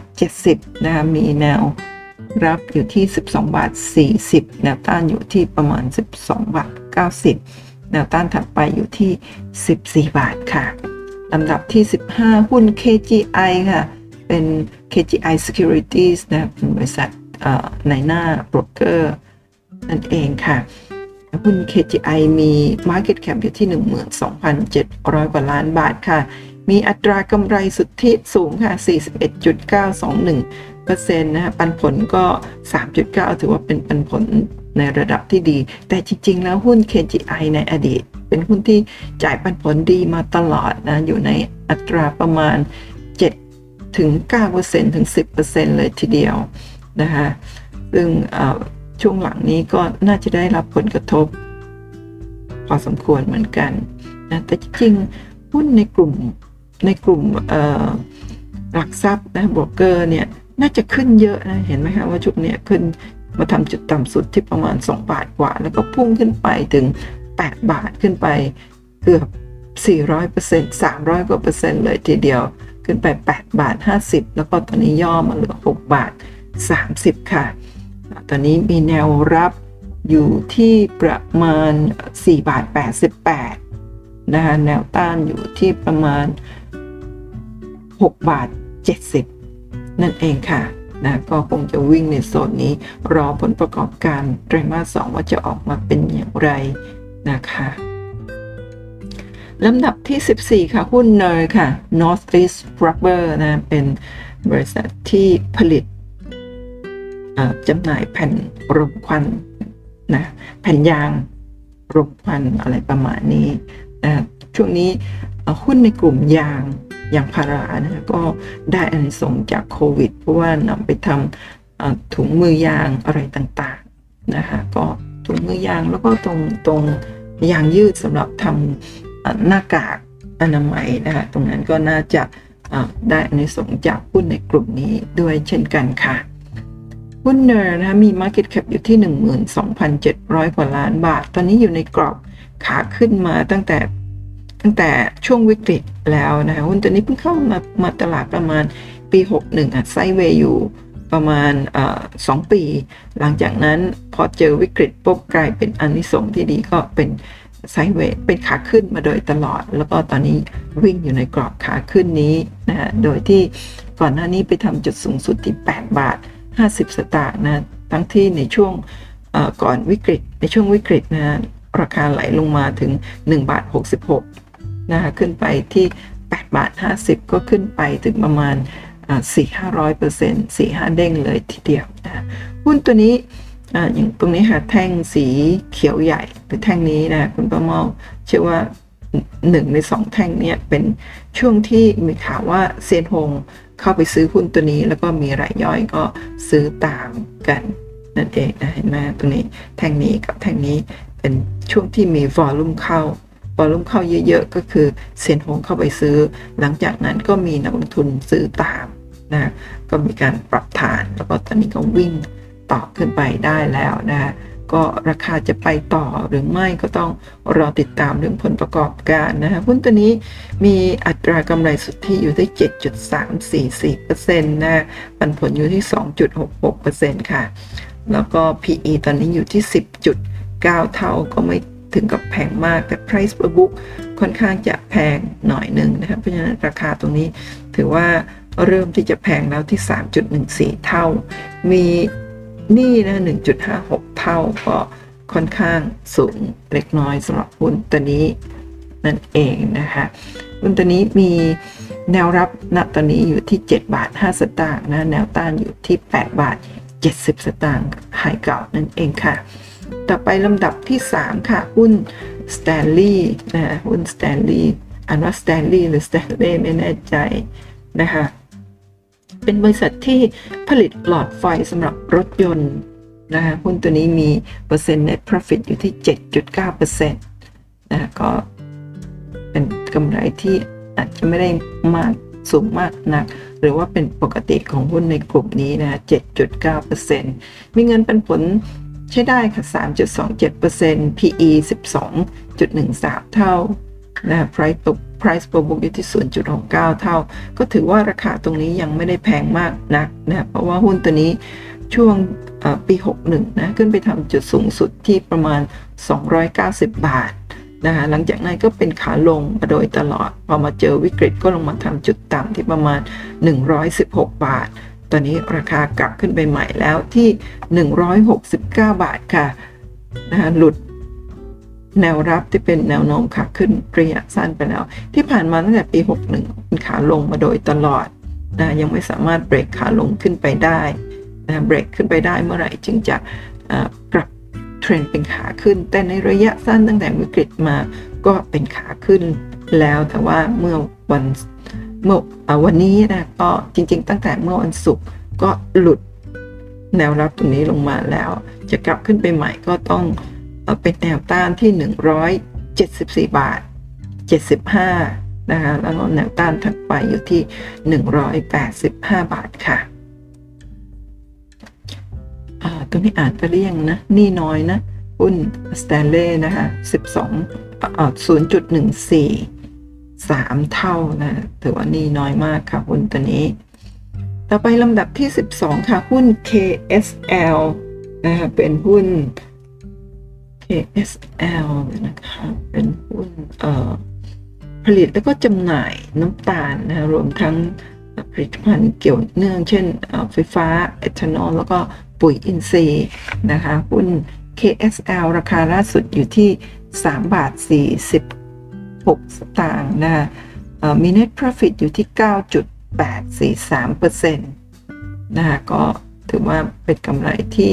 12.70 นะคะมีแนวรับอยู่ที่ 12.40 แนวต้านอยู่ที่ประมาณ 12.90 แนวต้านถัดไปอยู่ที่ 14 บาทค่ะ ลำดับที่15หุ้น KGI ค่ะเป็น KGI Securities นะเป็นบริษัทในหน้าโบรกเกอร์นั่นเองค่ะหุ้น KGI มี Market Cap อยู่ที่ 12,700 กว่าล้านบาทค่ะมีอัตรากำไรสุทธิสูงค่ะ 41.921% นะคะปันผลก็ 3.9 ถือว่าเป็นปันผลในระดับที่ดีแต่จริงๆแล้วหุ้น KGI ในอดีตเป็นหุ้นที่จ่ายปันผลดีมาตลอดนะอยู่ในอัตราประมาณ 7-9% ถึง 10% เลยทีเดียวนะคะซึ่งช่วงหลังนี้ก็น่าจะได้รับผลกระทบพอสมควรเหมือนกันนะแต่จริงๆหุ้นในกลุ่มหลักทรัพย์นะโบรกเกอร์เนี่ยน่าจะขึ้นเยอะนะเห็นไหมคะว่าชุดเนี่ยขึ้นมาทำจุดต่ำสุดที่ประมาณ2บาทกว่าแล้วก็พุ่งขึ้นไปถึง8บาทขึ้นไปเกือบ 400% 300 กว่า% เลยทีเดียวขึ้นไป8บาท50แล้วก็ตอนนี้ย่อมาเหลือ6บาท30ค่ะตอนนี้มีแนวรับอยู่ที่ประมาณ4บาท88นะคะแนวต้านอยู่ที่ประมาณ6บาท70นั่นเองค่ะนะก็คงจะวิ่งในโซนนี้รอผลประกอบการไตรมาส2ว่าจะออกมาเป็นอย่างไรนะคะลำดับที่14ค่ะหุ้นเนยค่ะ North East Rubber นะเป็นบริษัทที่ผลิตจำหน่ายแผ่นรมควันนะแผ่นยางรมควันอะไรประมาณนี้นะช่วงนี้หุ้นในกลุ่มยางพารานะก็ได้อานิสงส์จากโควิดเพราะว่านำไปทำถุงมือยางอะไรต่างๆนะคะก็ถุงมือยางแล้วก็ตรงยางยืดสำหรับทำหน้ากากอนามัยนะคะตรงนั้นก็น่าจะได้อานิสงส์จากหุ้นในกลุ่มนี้ด้วยเช่นกันค่ะหุ้นเนอร์นะคะมี Market Cap อยู่ที่ 12,700 กว่าล้านบาทตอนนี้อยู่ในกรอบขาขึ้นมาตั้งแต่ช่วงวิกฤตแล้วนะคะหุ้นตัวนี้เพิ่งเข้ามาตลาดประมาณปี61ไซด์เวย์อยู่ประมาณ2ปีหลังจากนั้นพอเจอวิกฤตปุ๊บกลายเป็นอานิสงส์ที่ดีก็เป็นไซด์เวย์เป็นขาขึ้นมาโดยตลอดแล้วก็ตอนนี้วิ่งอยู่ในกรอบขาขึ้นนี้นะคะโดยที่ก่อนหน้านี้ไปทำจุดสูงสุดที่8บาท50สตางค์นะทั้งที่ในช่วงก่อนวิกฤตในช่วงวิกฤตนะราคาไหลลงมาถึง1บาท66นะคะขึ้นไปที่8บาท50ก็ขึ้นไปถึงประมาณ 4-500% 4-5 เด้งเลยทีเดียวนะหุ้นตัวนี้อย่างตรงนี้ค่ะแท่งสีเขียวใหญ่หรือแท่งนี้นะคุณประเมาเชื่อว่า1ใน2แท่งเนี่ยเป็นช่วงที่มีข่าวว่าเซียนฮงเข้าไปซื้อหุ้นตัวนี้แล้วก็มีรายย่อยก็ซื้อตามกันนั่นเองนะเห็นไหมตัวนี้แท่งนี้กับแท่งนี้เป็นช่วงที่มีวอลุ่มเข้าเยอะๆก็คือเซียนฮงเข้าไปซื้อหลังจากนั้นก็มีนักลงทุนซื้อตามนะก็มีการปรับฐานแล้วก็ตอนนี้ก็วิ่งต่อขึ้นไปได้แล้วนะก็ราคาจะไปต่อหรือไม่ก็ต้องรอติดตามเรื่องผลประกอบการนะคะหุ้นตัวนี้มีอัตรากำไรสุทธิอยู่ที่ 7.344% นะปันผลอยู่ที่ 2.66% ค่ะแล้วก็ PE ตอนนี้อยู่ที่ 10.9 เท่าก็ไม่ถึงกับแพงมากแต่ Price per book ค่อนข้างจะแพงหน่อยหนึ่งนะคะเพราะฉะนั้นราคาตรงนี้ถือว่าเริ่มที่จะแพงแล้วที่ 3.14 เท่ามีนี่นะ 1.56 เท่าก็ค่อนข้างสูงเล็กน้อยสำหรับหุ้นตัวนี้นั่นเองนะคะหุ้นตัวนี้มีแนวรับณตอนนี้อยู่ที่7บาท5สตางค์นะแนวต้านอยู่ที่8บาท70สตางค์หายเก่านั่นเองค่ะต่อไปลำดับที่3ค่ะหุ้น Stanley นะหุ้น Stanley อ่านว่า Stanley หรือ Stanley ไม่แน่ใจนะคะเป็นบริษัทที่ผลิตหลอดไฟสำหรับรถยนต์นะคะหุ้นตัวนี้มีเปอร์เซ็นต์ net profit อยู่ที่ 7.9% นะก็เป็นกำไรที่อาจจะไม่ได้มากสูงมากนักหรือว่าเป็นปกติของหุ้นในกลุ่มนี้นะ 7.9% มีเงินปันผลใช้ได้ค่ะ 3.27% PE 12.13 เท่านะ price per book อยู่ที่ 0.69 เท่าก็ถือว่าราคาตรงนี้ยังไม่ได้แพงมากนักนะเพราะว่าหุ้นตัวนี้ช่วงปี61นะขึ้นไปทำจุดสูงสุดที่ประมาณ290บาท นะคะหลังจากนั้นก็เป็นขาลงมาโดยตลอดพอมาเจอวิกฤตก็ลงมาทำจุดต่ำที่ประมาณ116 บาทตอนนี้ราคากลับขึ้นไปใหม่แล้วที่169 บาทค่ะนะคะหลุดแนวรับที่เป็นแนวโน้มขาขึ้นระยะสั้นไปแล้วที่ผ่านมาตั้งแต่ปี61เป็นขาลงมาโดยตลอดนะยังไม่สามารถเบรกขาลงขึ้นไปได้นะเบรกขึ้นไปได้เมื่อไหร่จึงจะกลับเทรนด์เป็นขาขึ้นแต่ในระยะสั้นตั้งแต่วิกฤตมาก็เป็นขาขึ้นแล้วแต่ว่าเมื่อวันนี้นะก็จริงๆตั้งแต่เมื่อวันศุกร์ก็หลุดแนวรับตรงนี้ลงมาแล้วจะกลับขึ้นไปใหม่ก็ต้องเป็นแนวต้านที่174.75 บาทนะคะแล้วแนวต้านถัดไปอยู่ที่185 บาทค่ะตรงนี้อ่านไปหรือยังนะนี่น้อยนะหุ้นสแตนเลย์นะคะ0.143 เท่านะถือว่านี่น้อยมากค่ะหุ้นตัวนี้ต่อไปลำดับที่12ค่ะหุ้น KSL นะคะเป็นหุ้น KSL นะคะเป็นหุ้นผลิตแล้วก็จำหน่ายน้ำตาลนะรวมทั้งผลิตภัณฑ์เกี่ยวเนื่องเช่นไฟฟ้าเอทานอลแล้วก็ปุ๋ยอินทรีย์นะคะหุ้น KSL ราคาล่าสุดอยู่ที่3.46 บาทนะคะมี net profit อยู่ที่ 9.843% นะคะก็ถือว่าเป็นกำไรที่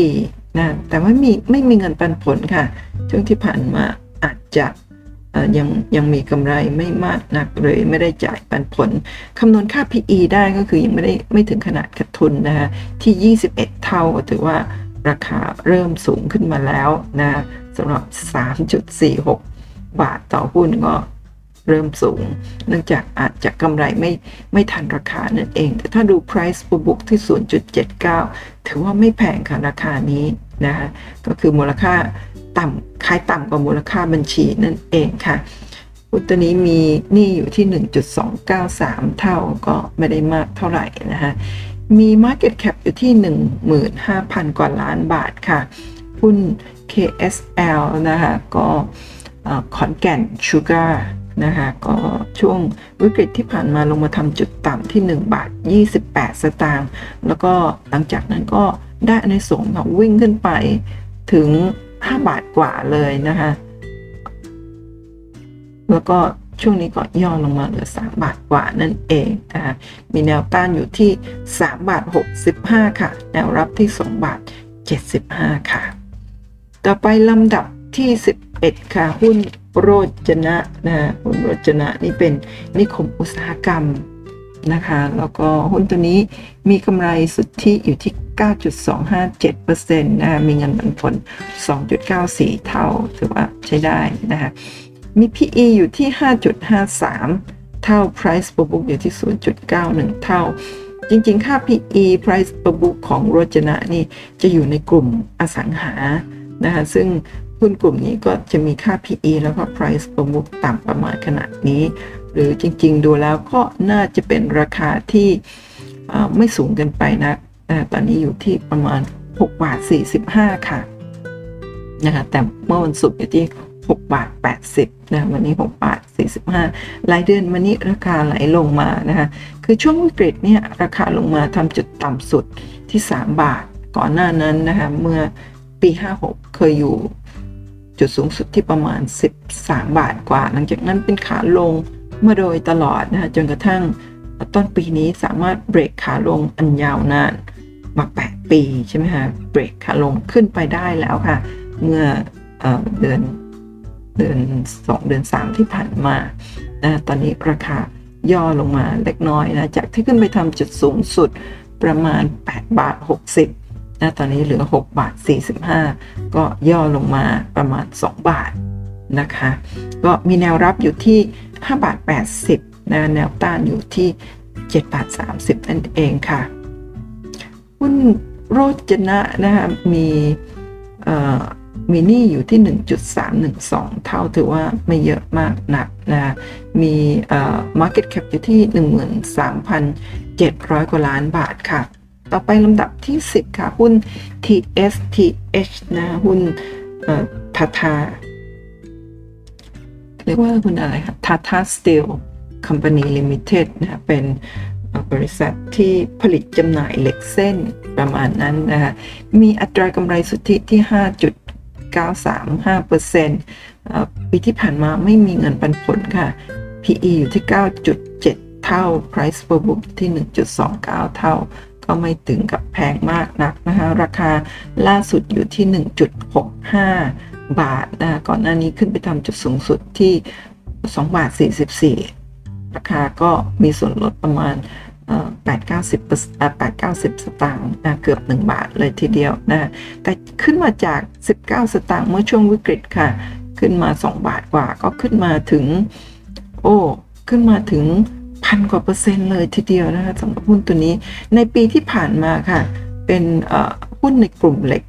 ดีนะแต่ว่าไม่มีเงินปันผลค่ะช่วงที่ผ่านมาอาจจะยังมีกำไรไม่มากนักเลยไม่ได้จ่ายปันผลคำนวณค่า PE ได้ก็คือยังไม่ถึงขนาดขาดทุนนะคะที่21เท่าถือว่าราคาเริ่มสูงขึ้นมาแล้วนะสำหรับ 3.46 บาทต่อหุ้นก็เริ่มสูงเนื่องจากอาจจะกำไรไม่ทันราคานั่นเองแต่ถ้าดู price per book ที่ 0.79 ถือว่าไม่แพงค่ะราคานี้นะคะก็คือมูลค่าต่ำขายต่ำกว่ามูลค่าบัญชีนั่นเองค่ะหุ้นตัวนี้มีหนี้อยู่ที่ 1.293 เท่าก็ไม่ได้มากเท่าไหร่นะคะมี market cap อยู่ที่ 15,000 กว่าล้านบาทค่ะหุ้น KSL นะคะก็Khon Kaen Sugar นะคะก็ช่วงวิกฤตที่ผ่านมาลงมาทำจุดต่ำที่1.28 บาทแล้วก็หลังจากนั้นก็ได้ในส่งของวิ่งขึ้นไปถึง5 บาทกว่าเลยนะคะแล้วก็ช่วงนี้ก็ย่อลงมาเหลือ3 บาทกว่านั่นเองนะคะมีแนวต้านอยู่ที่3.65 บาทค่ะแนวรับที่2.75 บาทค่ะต่อไปลำดับที่11ค่ะหุ้นโรจนะนะคะหุ้นโรจนะนี่เป็นนิคมอุตสาหกรรมนะคะแล้วก็หุ้นตัวนี้มีกำไรสุทธิอยู่ที่ 9.257% นะคะมีเงินปันผล 2.94 เท่าถือว่าใช้ได้นะคะมี PE อยู่ที่ 5.53 เท่า Price per book อยู่ที่ 0.91 เท่าจริงๆค่า PE Price per book ของโรจนะนี่จะอยู่ในกลุ่มอสังหานะคะซึ่งหุ้นกลุ่มนี้ก็จะมีค่า PE แล้วก็ Price per book ต่ำประมาณขนาดนี้หรือจริงๆดูแล้วก็น่าจะเป็นราคาที่ไม่สูงเกินไปนะตอนนี้อยู่ที่ประมาณ 6.45 บาทค่ะนะคะแต่เมื่อวันศุกร์อยู่ที่6.80 บาทนะวันนี้6.45 บาทหลายเดือนวันนี้ราคาไหลลงมานะคะคือช่วงวิกฤตเนี่ยราคาลงมาทำจุดต่ำสุดที่3 บาทก่อนหน้านั้นนะคะเมื่อปี56เคยอยู่จุดสูงสุดที่ประมาณ13 บาทกว่าหลังจากนั้นเป็นขาลงมาโดยตลอดนะคะจนกระทั่งต้นปีนี้สามารถเบรกขาลงอันยาวนานมา8 ปีใช่ไหมคะเบรกขาลงขึ้นไปได้แล้วค่ะเมื่อเดือน2เดือน3ที่ผ่านมานะตอนนี้ราคาย่อลงมาเล็กน้อยนะจากที่ขึ้นไปทำจุดสูงสุดประมาณ 8.60 บาทนะตอนนี้เหลือ 6.45 บาทก็ย่อลงมาประมาณ2 บาทนะคะก็มีแนวรับอยู่ที่ 5.80 บาทนะแนวต้านอยู่ที่ 7.30 บาทนั่นเองค่ะหุ้นโรจนะนะคะมีหนี้อยู่ที่ 1.312 เท่าถือว่าไม่เยอะมากนักนะมีmarket cap อยู่ที่ 13,700 กว่าล้านบาทค่ะต่อไปลำดับที่10ค่ะหุ้น TSTH นะหุ้น Tata เรียกว่าคุณอะไรครับ Tata Steel Company Limited นะเป็นบริษัทที่ผลิตจำหน่ายเหล็กเส้นประมาณนั้นนะคะมีอัตรากำไรสุทธิที่ 5.935% ปีที่ผ่านมาไม่มีเงินปันผลค่ะ PE อยู่ที่ 9.7 เท่า Price per book ที่ 1.29 เท่าก็ไม่ถึงกับแพงมากนักนะคะราคาล่าสุดอยู่ที่ 1.65 บาทนะก่อนหน้านี้ขึ้นไปทำจุดสูงสุดที่ 2.44 ราคาก็มีส่วนลดประมาณ 8-90 สตางค์นะเกือบ1บาทเลยทีเดียวนะแต่ขึ้นมาจาก19สตางค์เมื่อช่วงวิกฤตค่ะขึ้นมา2บาทกว่าก็ขึ้นมาถึง1,000 กว่า% เลยทีเดียวนะคะสำหรับหุ้นตัวนี้ในปีที่ผ่านมาค่ะเป็นหุ้นในกลุ่มเหล็ก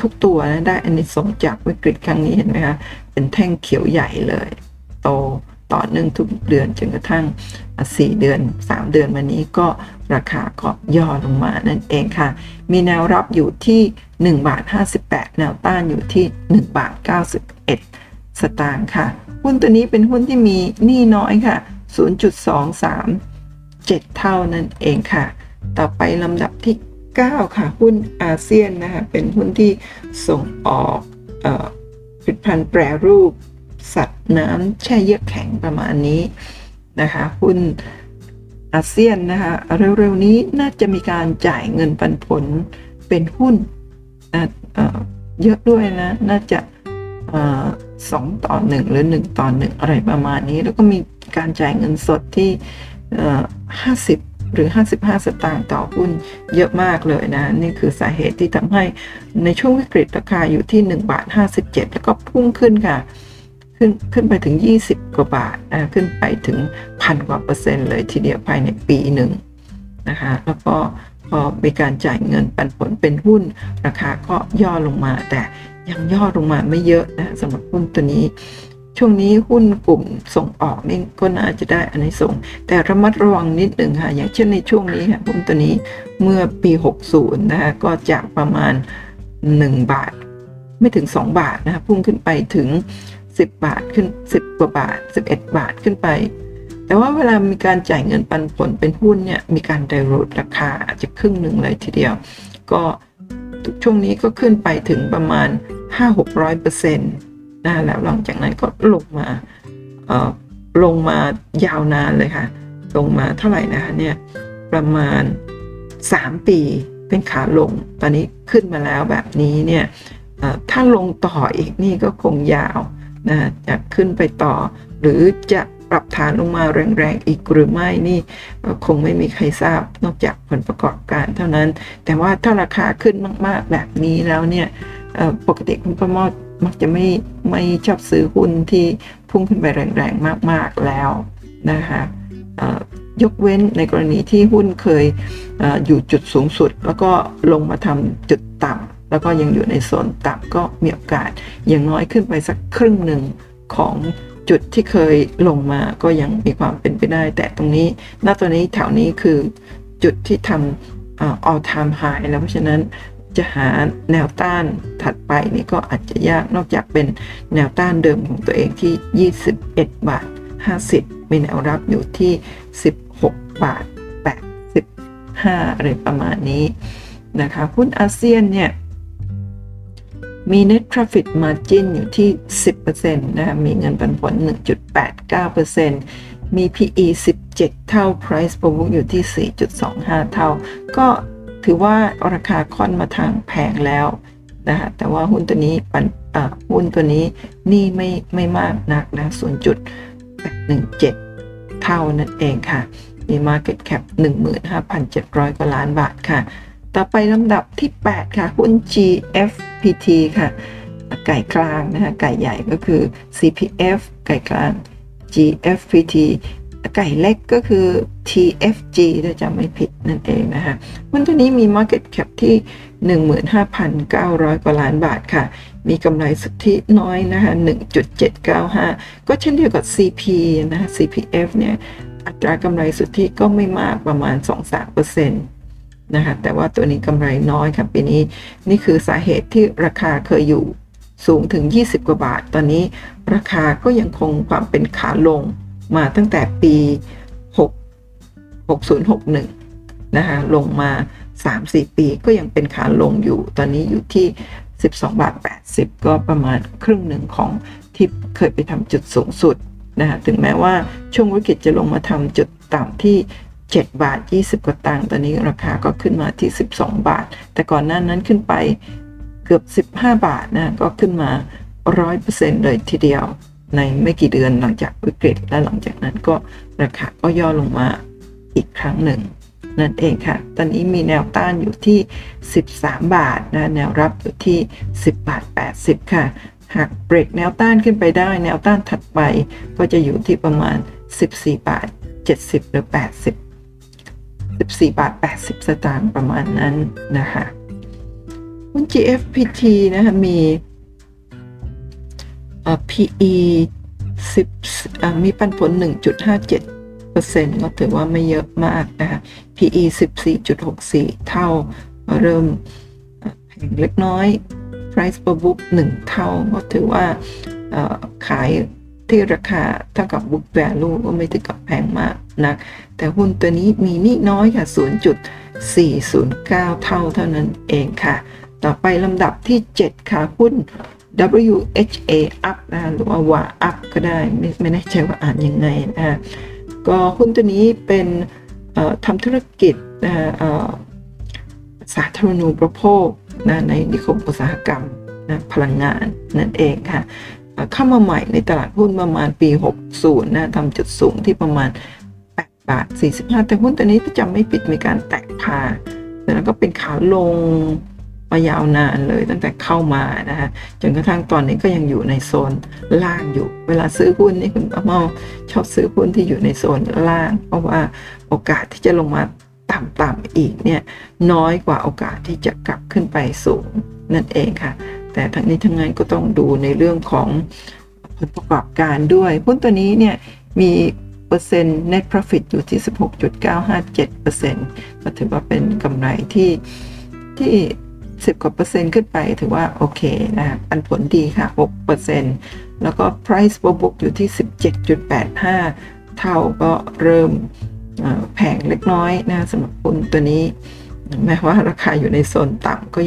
ทุกตัวนะได้อานิสงส์จากวิกฤตครั้งนี้เห็นไหมคะเป็นแท่งเขียวใหญ่เลยโตต่อเนื่องทุกเดือนจนกระทั่ง4เดือน3เดือนมานี้ก็ราคาก็ย่อลงมานั่นเองค่ะมีแนวรับอยู่ที่1.58 บาทแนวต้านอยู่ที่1.91 สตางค์ค่ะหุ้นตัวนี้เป็นหุ้นที่มีหนี้น้อยค่ะ0.237 เท่านั่นเองค่ะต่อไปลำดับที่9ค่ะหุ้นอาเซียนนะคะเป็นหุ้นที่ส่งออกผลิตภัณฑ์แปรรูปสัตว์น้ำแช่เยือกแข็งประมาณนี้นะคะหุ้นอาเซียนนะคะเร็วๆนี้น่าจะมีการจ่ายเงินปันผลเป็นหุ้นเยอะด้วยนะน่าจะ2:1หรือ1:1อะไรประมาณนี้แล้วก็มีการจ่ายเงินสดที่50หรือ55สตางค์ต่อหุ้นเยอะมากเลยนะนี่คือสาเหตุที่ทำให้ในช่วงวิกฤตราคาอยู่ที่1.57 บาทแล้วก็พุ่งขึ้นค่ะขึ้นไปถึง20กว่าบาทขึ้นไปถึง 1,000 กว่า% เลยทีเดียวภายในปีหนึ่งนะคะแล้วก็พอมีการจ่ายเงินปันผลเป็นหุ้นราคาก็ย่อลงมาแต่ยังย่อลงมาไม่เยอะนะสำหรับหุ้นตัวนี้ช่วงนี้หุ้นกลุ่มส่งออกนี่ก็น่าจะได้อานิสงส์แต่ระมัดระวังนิดหนึ่งค่ะอย่างเช่นในช่วงนี้ค่ะหุ้นตัวนี้เมื่อปี60นะคะก็จากประมาณ1บาทไม่ถึง2บาทนะคะพุ่งขึ้นไปถึง10บาทขึ้น10กว่าบาท11บาทขึ้นไปแต่ว่าเวลามีการจ่ายเงินปันผลเป็นหุ้นเนี่ยมีการไดรูทราคาอาจจะครึ่งหนึ่งเลยทีเดียวก็ช่วงนี้ก็ขึ้นไปถึงประมาณ 5-600% นะแล้วหลังจากนั้นก็ลงมายาวนานเลยค่ะลงมาเท่าไหร่นะคะเนี่ยประมาณ3ปีเป็นขาลงตอนนี้ขึ้นมาแล้วแบบนี้เนี่ยถ้าลงต่ออีกนี่ก็คงยาวนะจะขึ้นไปต่อหรือจะปรับฐานลงมาแรงๆอีกหรือไม่นี่คงไม่มีใครทราบนอกจากผลประกอบการเท่านั้นแต่ว่าถ้าราคาขึ้นมากๆแบบนี้แล้วเนี่ยปกติคุณประโมทมักจะไม่ชอบซื้อหุ้นที่พุ่งขึ้นไปแรงๆมากๆแล้วนะคะยกเว้นในกรณีที่หุ้นเคยอยู่จุดสูงสุดแล้วก็ลงมาทำจุดต่ำแล้วก็ยังอยู่ในโซนต่ำก็มีโอกาสอย่างน้อยขึ้นไปสักครึ่งหนึ่งของจุดที่เคยลงมาก็ยังมีความเป็นไปได้แต่ตรงนี้ณตอนนี้แถวนี้คือจุดที่ทำall time high แล้วเพราะฉะนั้นจะหาแนวต้านถัดไปนี่ก็อาจจะยากนอกจากเป็นแนวต้านเดิมของตัวเองที่21.50 บาทมีแนวรับอยู่ที่16.85 บาทอะไรประมาณนี้นะคะหุ้นอาเซียนเนี่ยมี Net Profit Margin อยู่ที่ 10% นะคะมีเงินปันผล 1.89% มี PE 17 เท่า Price per book อยู่ที่ 4.25 เท่าก็ถือว่าราคาค่อนมาทางแพงแล้วนะคะแต่ว่าหุ้นตัวนี้นี่ไม่มากนักนะ 0.817 เท่านั่นเองค่ะมี Market Cap 15,700 กว่าล้านบาทค่ะต่อไปลำดับที่8ค่ะหุ้น GFPT ค่ะไก่กลางนะคะไก่ใหญ่ก็คือ CPF ไก่กลาง GFPT ไก่เล็กก็คือ TFG ถ้าจำไม่ผิดนั่นเองนะคะหุ้นตัวนี้มี Market Cap ที่ 15,900 กว่าล้านบาทค่ะมีกำไรสุทธิน้อยนะคะ 1.795 ก็เช่นเดียวกับ CP นะคะ CPF เนี่ยอัตรากำไรสุทธิก็ไม่มากประมาณ 2-3%นะคะแต่ว่าตัวนี้กำไรน้อยค่ะปีนี้นี่คือสาเหตุที่ราคาเคยอยู่ สูงถึง20กว่าบาทตอนนี้ราคาก็ยังคงความเป็นขาลงมาตั้งแต่ปี6061นะคะลงมา 3-4 ปีก็ยังเป็นขาลงอยู่ตอนนี้อยู่ที่12.80 บาทก็ประมาณครึ่งหนึ่งของที่เคยไปทำจุดสูงสุดนะคะถึงแม้ว่าช่วงวิกฤตจะลงมาทำจุดต่ำที่7.20 บาทกว่าตังค์ตอนนี้ราคาก็ขึ้นมาที่12 บาทแต่ก่อนหน้านั้นขึ้นไปเกือบ15 บาทนะก็ขึ้นมา 100% เลยทีเดียวในไม่กี่เดือนหลังจากวิกฤตและหลังจากนั้นก็ราคาก็ย่อลงมาอีกครั้งหนึ่งนั่นเองค่ะตอนนี้มีแนวต้านอยู่ที่13 บาทนะแนวรับอยู่ที่10.80 บาทค่ะหากเบรกแนวต้านขึ้นไปได้แนวต้านถัดไปก็จะอยู่ที่ประมาณ14.70 บาทหรือ8014.80 บาทประมาณนั้นนะคะหุ้น GFPT นะคะมีPE 10มีปันผล 1.57% ก็ถือว่าไม่เยอะมากนะคะ PE 14.64 เท่าเริ่มแพงเล็กน้อย Price per book 1 เท่าก็ถือว่าขายที่ราคาเท่ากับ book value ก็ไม่ถึงกับแพงมากนักแต่หุ้นตัวนี้มีหนี้น้อยค่ะ 0.409 เท่านั้นเองค่ะต่อไปลำดับที่7ค่ะหุ้น WHA UP นะหรือว่า WHA UP ก็ได้ไม่แน่ใจว่าอ่านยังไงนะก็หุ้นตัวนี้เป็นทำธุรกิจสาธารณูปโภคนะในนิคมอุตสาหกรรมนะพลังงานนั่นเองค่ะเข้ามาใหม่ในตลาดหุ้นประมาณปี 60นะทำจุดสูงที่ประมาณ 8.45 บาทแต่หุ้นตัวนี้ถ้าจำไม่ผิดมีการแตกพาแล้วก็เป็นขาลงมายาวนานเลยตั้งแต่เข้ามานะคะจนกระทั่งตอนนี้ก็ยังอยู่ในโซนล่างอยู่เวลาซื้อหุ้นนี่คุณป้าเมาชอบซื้อหุ้นที่อยู่ในโซนล่างเพราะว่าโอกาสที่จะลงมาต่ำๆอีกเนี่ยน้อยกว่าโอกาสที่จะกลับขึ้นไปสูงนั่นเองค่ะแต่ทั้งนี้ทั้งนั้นก็ต้องดูในเรื่องของผลประกอบการด้วยหุ้นตัวนี้เนี่ยมีเปอร์เซ็นต์ net profit อยู่ที่ 16.957% ก็ถือว่าเป็นกำไรที่10 กว่าเปอร์เซ็นต์ขึ้นไปถือว่าโอเคนะคะปันผลดีค่ะ 6% แล้วก็ price per book อยู่ที่ 17.85 เท่าก็เริ่มแพงเล็กน้อยนะสำหรับหุ้นตัวนี้แม้ว่าราคาอยู่ในโซนต่ำก็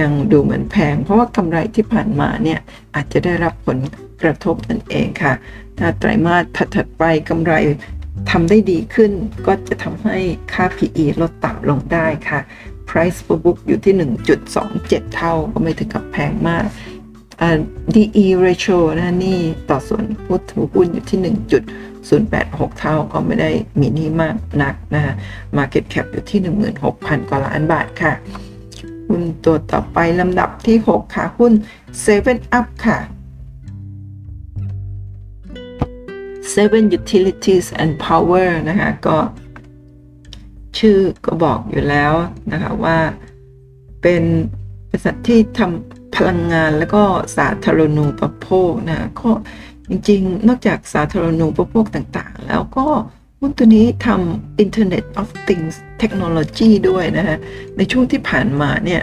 ยังดูเหมือนแพงเพราะว่ากำไรที่ผ่านมาเนี่ยอาจจะได้รับผลกระทบนั่นเองค่ะถ้าไตรมาสถัดไปกำไรทำได้ดีขึ้นก็จะทำให้ค่า PE ลดต่ำลงได้ค่ะ Price per book อยู่ที่ 1.27 เท่าก็ไม่ถึงกับแพงมาก DE ratio นะนี่ต่อส่วนผู้ถือหุ้นอยู่ที่ 1.086 เท่าก็ไม่ได้มีหนี้มากนักนะฮะ Market Cap อยู่ที่ 16,000 กว่าล้านบาทค่ะหุ้นตัวต่อไปลำดับที่6ค่ะหุ้น 7 Up ค่ะ 7 Utilities and Power นะคะก็ชื่อก็บอกอยู่แล้วนะคะว่าเป็นบริษัทที่ทำพลังงานแล้วก็สาธารณูปโภคนะก็จริงๆนอกจากสาธารณูปโภคต่างๆแล้วก็หุ้นตัวนี้ทำ Internet of Things Technology ด้วยนะฮะในช่วงที่ผ่านมาเนี่ย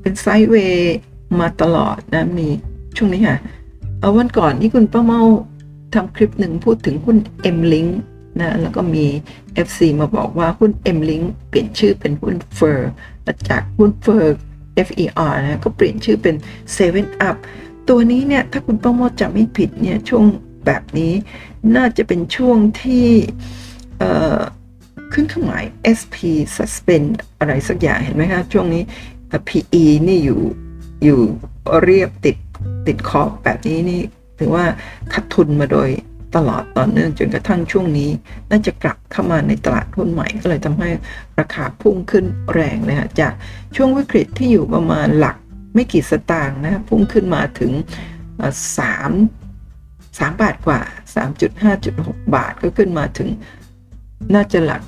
เป็นไซด์เวย์มาตลอดนะมีช่วงนี้ค่ะวันก่อนที่คุณป้าเมาทำคลิปหนึ่งพูดถึงหุ้น M-Link นะแล้วก็มี FC มาบอกว่าหุ้น M-Link เปลี่ยนชื่อเป็นหุ้น FER จากหุ้น FER FER นะก็เปลี่ยนชื่อเป็น 7 Up ตัวนี้เนี่ยถ้าคุณป้าเมาจำไม่ผิดเนี่ยช่วงแบบนี้น่าจะเป็นช่วงที่ขึ้นเครื่องหมาย SP Suspend อะไรสักอย่างเห็นไหมคะช่วงนี้ PE นี่อยู่เรียบติดขอบแบบนี้นี่ถือว่าขาดทุนมาโดยตลอดต่อเนื่องจนกระทั่งช่วงนี้น่าจะกลับเข้ามาในตลาดหุ้นใหม่ก็เลยทำให้ราคาพุ่งขึ้นแรงเลยค่ะจากช่วงวิกฤตที่อยู่ประมาณหลักไม่กี่สตางค์นะพุ่งขึ้นมาถึง3 บาทกว่า 3.5-3.6 บาทก็ขึ้นมาถึงน่าจะหลัก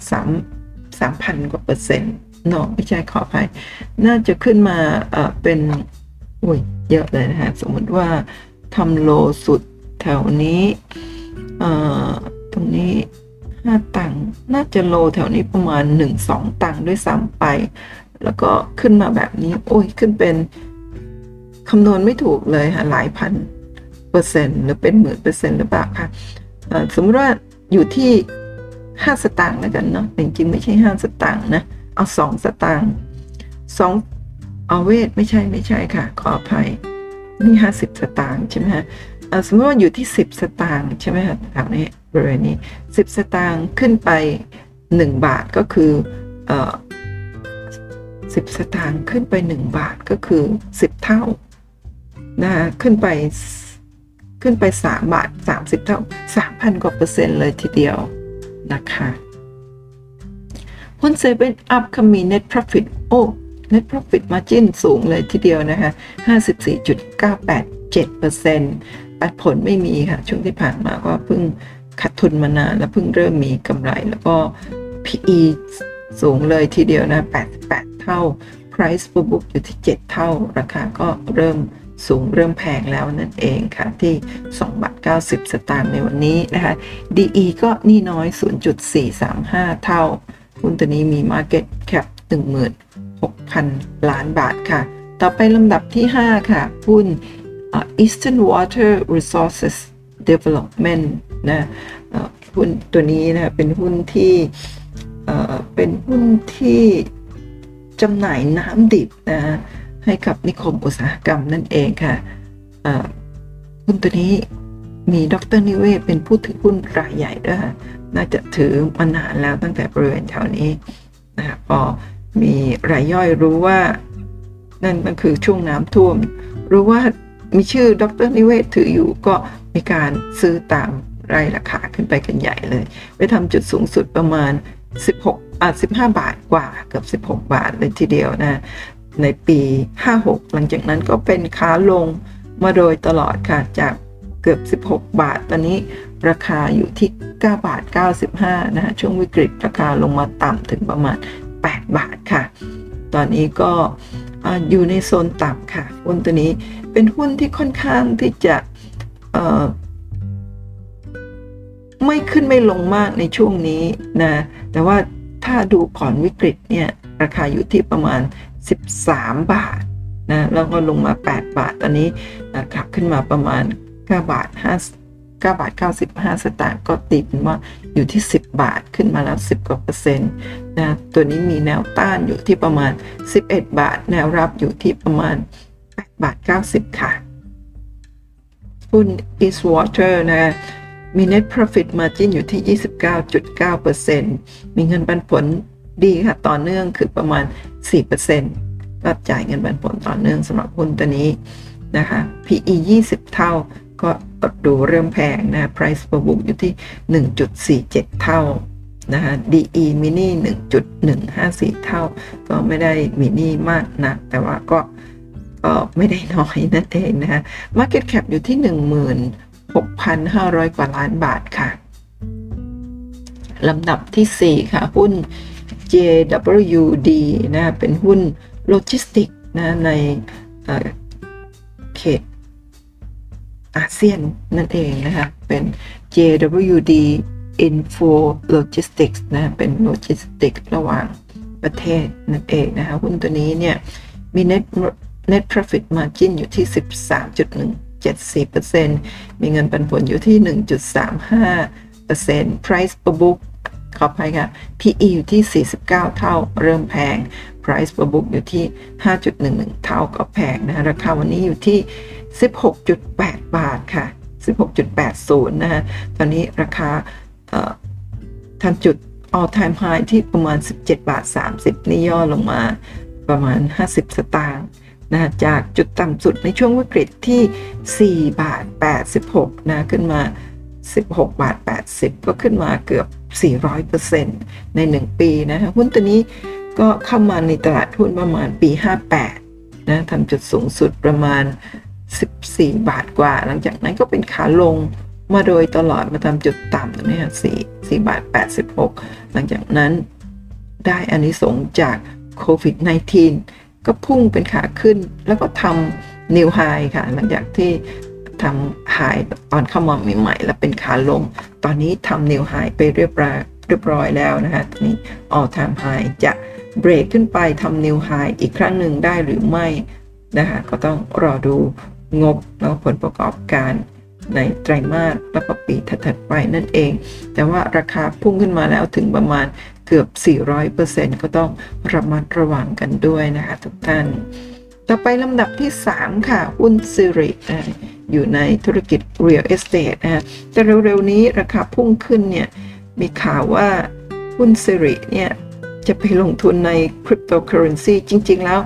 3,000 กว่าเปอร์เซ็นต์เนาะไม่ใช่ขออภัยน่าจะขึ้นมาเป็นเยอะเลยนะฮะสมมติว่าทำโลสุดแถวนี้ตรงนี้5ตังค์น่าจะโลแถวนี้ประมาณ 1-2 ตังค์ด้วยซ้ำไปแล้วก็ขึ้นมาแบบนี้ขึ้นเป็น คำนวณไม่ถูกเลยค่ะหลายพันเปอร์เซ็นต์หรือเป็นหมื่นเปอร์เซ็นต์หรือเปล่าค่ะสมมติว่าอยู่ที่5สตางค์แล้วกันเนาะจริงๆไม่ใช่5สตางค์นะเอา2สตางค์2เอาเวทไม่ใช่ค่ะขออภัยนี่50สตางค์ใช่ไหมฮะสมมติว่าอยู่ที่10สตางค์ใช่ไหมฮะแถวนี้บริเวณนี้10สตางค์ขึ้นไป1บาทก็คือ10สตางค์ขึ้นไป1บาทก็คือ10เท่านะขึ้นไป3บาท30เท่า 3,000 กว่าเปอร์เซ็นต์เลยทีเดียวนะคะหุ้น 7 Up เขามี net profit โอ้ net profit margin สูงเลยทีเดียวนะคะ 54.987% ปันผลไม่มีค่ะช่วงที่ผ่านมาก็เพิ่งขาดทุนมานานแล้วเพิ่งเริ่มมีกำไรแล้วก็ PE สูงเลยทีเดียวนะ88เท่า price per book อยู่ที่7เท่าราคาก็เริ่มสูงเริ่มแพงแล้วนั่นเองค่ะที่2.90 บาทในวันนี้นะคะ DE ก็นี่น้อย 0.435 เท่าหุ้นตัวนี้มี Market Cap 16,000 ล้านบาทค่ะต่อไปลำดับที่5ค่ะหุ้น Eastern Water Resources Development นะหุ้นตัวนี้นะเป็นหุ้นที่จำหน่ายน้ำดิบนะให้กับนิคมอุตสาหกรรมนั่นเองค่ะหุ้นตัวนี้มีดร.นิเวศเป็นผู้ถือหุ้นรายใหญ่ด้วยน่าจะถือมานานแล้วตั้งแต่บริเวณแถวนี้นะคะพอมีรายย่อยรู้ว่านั่นก็คือช่วงน้ำท่วมรู้ว่ามีชื่อดร.นิเวศถืออยู่ก็มีการซื้อตามรายราคาขึ้นไปกันใหญ่เลยไปทำจุดสูงสุดประมาณ15 บาทกว่าเกือบ16 บาทเลยทีเดียวนะในปี56หลังจากนั้นก็เป็นขาลงมาโดยตลอดค่ะจากเกือบ16บาทตอนนี้ราคาอยู่ที่9.95 บาทนะฮะช่วงวิกฤตราคาลงมาต่ำถึงประมาณ8บาทค่ะตอนนี้ก็อยู่ในโซนต่ำค่ะหุ้นตัวนี้เป็นหุ้นที่ค่อนข้างที่จะไม่ขึ้นไม่ลงมากในช่วงนี้นะแต่ว่าถ้าดูก่อนวิกฤตเนี่ยราคาอยู่ที่ประมาณ13 บาทนะแล้วก็ลงมา8บาทตอนนี้กลับขึ้นมาประมาณ9.95 บาทก็ติดว่าอยู่ที่10 บาทขึ้นมาแล้ว10 กว่า% นะตัวนี้มีแนวต้านอยู่ที่ประมาณ11บาทแนวรับอยู่ที่ประมาณ8.90 บาทค่ะหุ้น East Water นะมี net profit margin อยู่ที่ 29.9% มีเงินปันผลดีค่ะต่อเนื่องคือประมาณ 4% รับจ่ายเงินปันผลต่อเนื่องสำหรับหุ้นตัวนี้นะคะ PE 20 เท่าก็ดูเริ่มแพงนะ price per book อยู่ที่ 1.47 เท่านะคะ DE มินี่ 1.154 เท่าก็ไม่ได้มินี่มากนะแต่ว่าก็ไม่ได้น้อยนั่นเองนะคะ market cap อยู่ที่ 16,500 กว่าล้านบาทค่ะลำดับที่4ค่ะหุ้น JWD นะเป็นหุ้นโลจิสติกนะในเขตอาเซียนนั่นเองนะคะเป็น JWD Info Logistics นะเป็นโลจิสติกระหว่างประเทศนั่นเองนะคะหุ้นตัวนี้เนี่ยมี net profit margin อยู่ที่ 13.174% มีเงินปันผลอยู่ที่ 1.35% price per bookขออภัยค่ะ PE อยู่ที่ 49 เท่าเริ่มแพง Price per book อยู่ที่ 5.11 เท่าก็แพงนะราคาวันนี้อยู่ที่ 16.8 บาทค่ะ 16.80 นะฮะตอนนี้ราคาทำจุด all time high ที่ประมาณ 17.30 บาทนี่ย่อลงมาประมาณ50สตางค์นะจากจุดต่ำสุดในช่วงวิกฤตที่ 4.86 บาทนะขึ้นมา 16.80 บาทก็ขึ้นมาเกือบ400% ใน1ปีนะหุ้นตัวนี้ก็เข้ามาในตลาดหุ้นประมาณปี58นะทำจุดสูงสุดประมาณ14บาทกว่าหลังจากนั้นก็เป็นขาลงมาโดยตลอดมาทำจุดต่ำตรงนี้ค่ะ4.86 บาทหลังจากนั้นได้อานิสงส์จากโควิด -19 ก็พุ่งเป็นขาขึ้นแล้วก็ทำนิวไฮค่ะหลังจากที่ทำหายตอนเข้ามาใหม่ๆแล้วเป็นขาลงตอนนี้ทำนิวไฮไปเรียบร้อยแล้วนะคะตอนนี้ all time high จะเบรกขึ้นไปทำนิวไฮอีกครั้งหนึ่งได้หรือไม่ นะคะก็ต้องรอดูงบแล้วผลประกอบการในไตรมาสและก็ปีถัดไปนั่นเองแต่ว่าราคาพุ่งขึ้นมาแล้วถึงประมาณเกือบ 400% ก็ต้องระมัดระวังกันด้วยนะคะทุกท่านต่อไปลำดับที่3ค่ะหุ้นสิริอยู่ในธุรกิจ Real Estate นะแต่เร็วๆนี้ราคาพุ่งขึ้นเนี่ยมีข่าวว่าหุ้นสิริเนี่ยจะไปลงทุนใน Cryptocurrency จริงๆแล้ว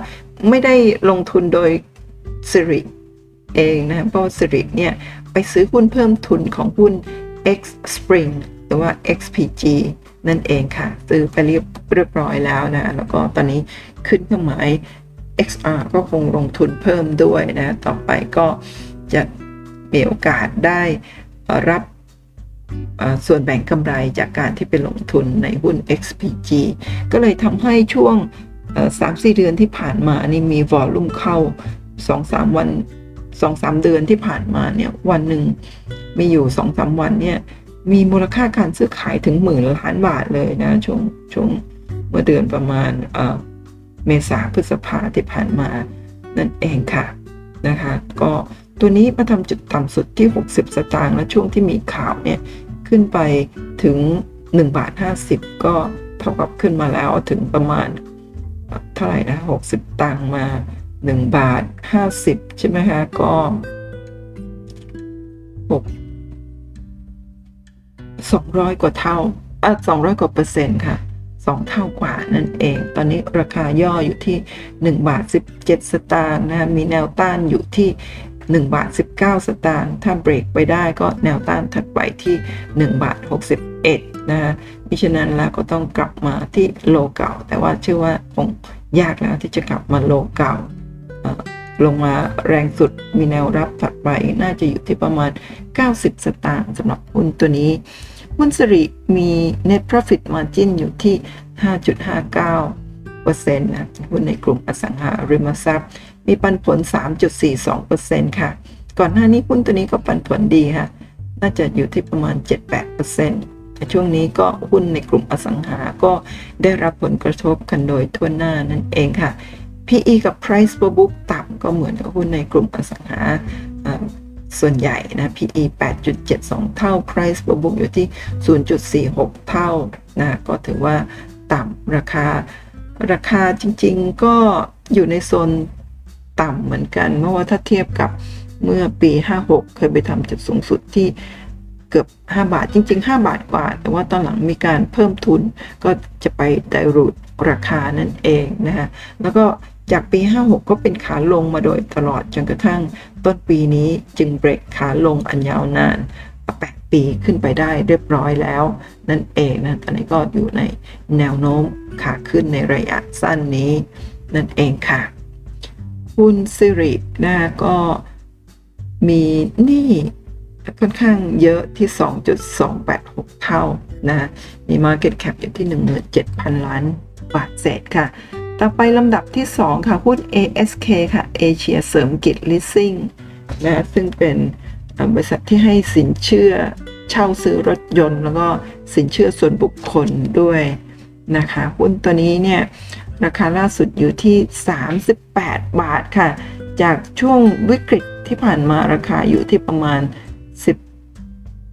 ไม่ได้ลงทุนโดยสิริเองนะเพราะสิริเนี่ยไปซื้อหุ้นเพิ่มทุนของหุ้น XSpring หรือว่า XPG นั่นเองค่ะซื้อไปเรียบร้อยแล้วนะแล้วก็ตอนนี้ขึ้นเครื่องหมาย XR ก็คงลงทุนเพิ่มด้วยนะต่อไปก็จะมีโอกาสได้รับส่วนแบ่งกำไรจากการที่ไปลงทุนในหุ้น XPG ก็เลยทำให้ช่วง 3-4 เดือนที่ผ่านมานี่มีวอลลุ่มเข้า 2-3 เดือนที่ผ่านมาเนี่ยวันหนึ่งมีอยู่ 2-3 วันเนี่ยมีมูลค่าการซื้อขายถึง10,000 ล้านบาทเลยนะช่วงเมื่อเดือนประมาณเมษาพฤษภาที่ผ่านมานั่นเองค่ะนะคะก็ตัวนี้มาทำจุดต่ำสุดที่60 สตางค์และช่วงที่มีข่าวเนี่ยขึ้นไปถึง1.50 บาทก็เท่ากับขึ้นมาแล้วถึงประมาณเท่าไหร่นะ60 สตางค์มา1.50 บาทใช่ไหมคะก็200กว่าเท่า200กว่า%ค่ะ2เท่ากว่านั่นเองตอนนี้ราคาย่ออยู่ที่1.17 บาทนะมีแนวต้านอยู่ที่1.19 บาทถ้าเบรกไปได้ก็แนวต้านถัดไปที่1.61 บาทนะมิฉะนั้นแล้วก็ต้องกลับมาที่โลเก่าแต่ว่าเชื่อว่าคงยากแล้วที่จะกลับมาโลเก่าลงมาแรงสุดมีแนวรับถัดไปน่าจะอยู่ที่ประมาณ90 สตางค์สำหรับหุ้นตัวนี้หุ้นสิริมี Net Profit Margin อยู่ที่ 5.59% นะหุ้นในกลุ่มอสังหาริมทรัพย์มีปันผล 3.42% ค่ะก่อนหน้านี้หุ้นตัวนี้ก็ปันผลดีค่ะน่าจะอยู่ที่ประมาณ 7-8% แต่ช่วงนี้ก็หุ้นในกลุ่มอสังหาก็ได้รับผลกระทบกันโดยทั่วหน้านั่นเองค่ะ PE กับ Price per Book ต่ำก็เหมือนกับหุ้นในกลุ่มอสังหาส่วนใหญ่นะ PE 8.72 เท่า Price per Book อยู่ที่ 0.46 เท่านะก็ถือว่าต่ำราคาจริงๆก็อยู่ในโซนต่ำเหมือนกันเพราะว่าถ้าเทียบกับเมื่อปี56เคยไปทำจุดสูงสุดที่เกือบ5 บาทจริงๆ5 บาทกว่าแต่ว่าตอนหลังมีการเพิ่มทุนก็จะไปdiluteราคานั่นเองนะคะแล้วก็จากปี56ก็เป็นขาลงมาโดยตลอดจนกระทั่งต้นปีนี้จึงเบรกขาลงอันยาวนาน8ปีขึ้นไปได้เรียบร้อยแล้วนั่นเองนะตอนนี้ก็อยู่ในแนวโน้มขาขึ้นในระยะสั้นนี้นั่นเองค่ะหุ้นสิรินะก็มีหนี้ค่อนข้างเยอะที่ 2.286 เท่านะมี Market Cap อยู่ที่ 17,000 ล้านบาทเศษค่ะต่อไปลำดับที่2ค่ะหุ้น ASK ค่ะ Asia เสริมกิจ Leasing นะซึ่งเป็นบริษัทที่ให้สินเชื่อเช่าซื้อรถยนต์แล้วก็สินเชื่อส่วนบุคคลด้วยนะคะหุ้นตัวนี้เนี่ยราคาล่าสุดอยู่ที่38 บาทค่ะจากช่วงวิกฤตที่ผ่านมาราคาอยู่ที่ประมาณ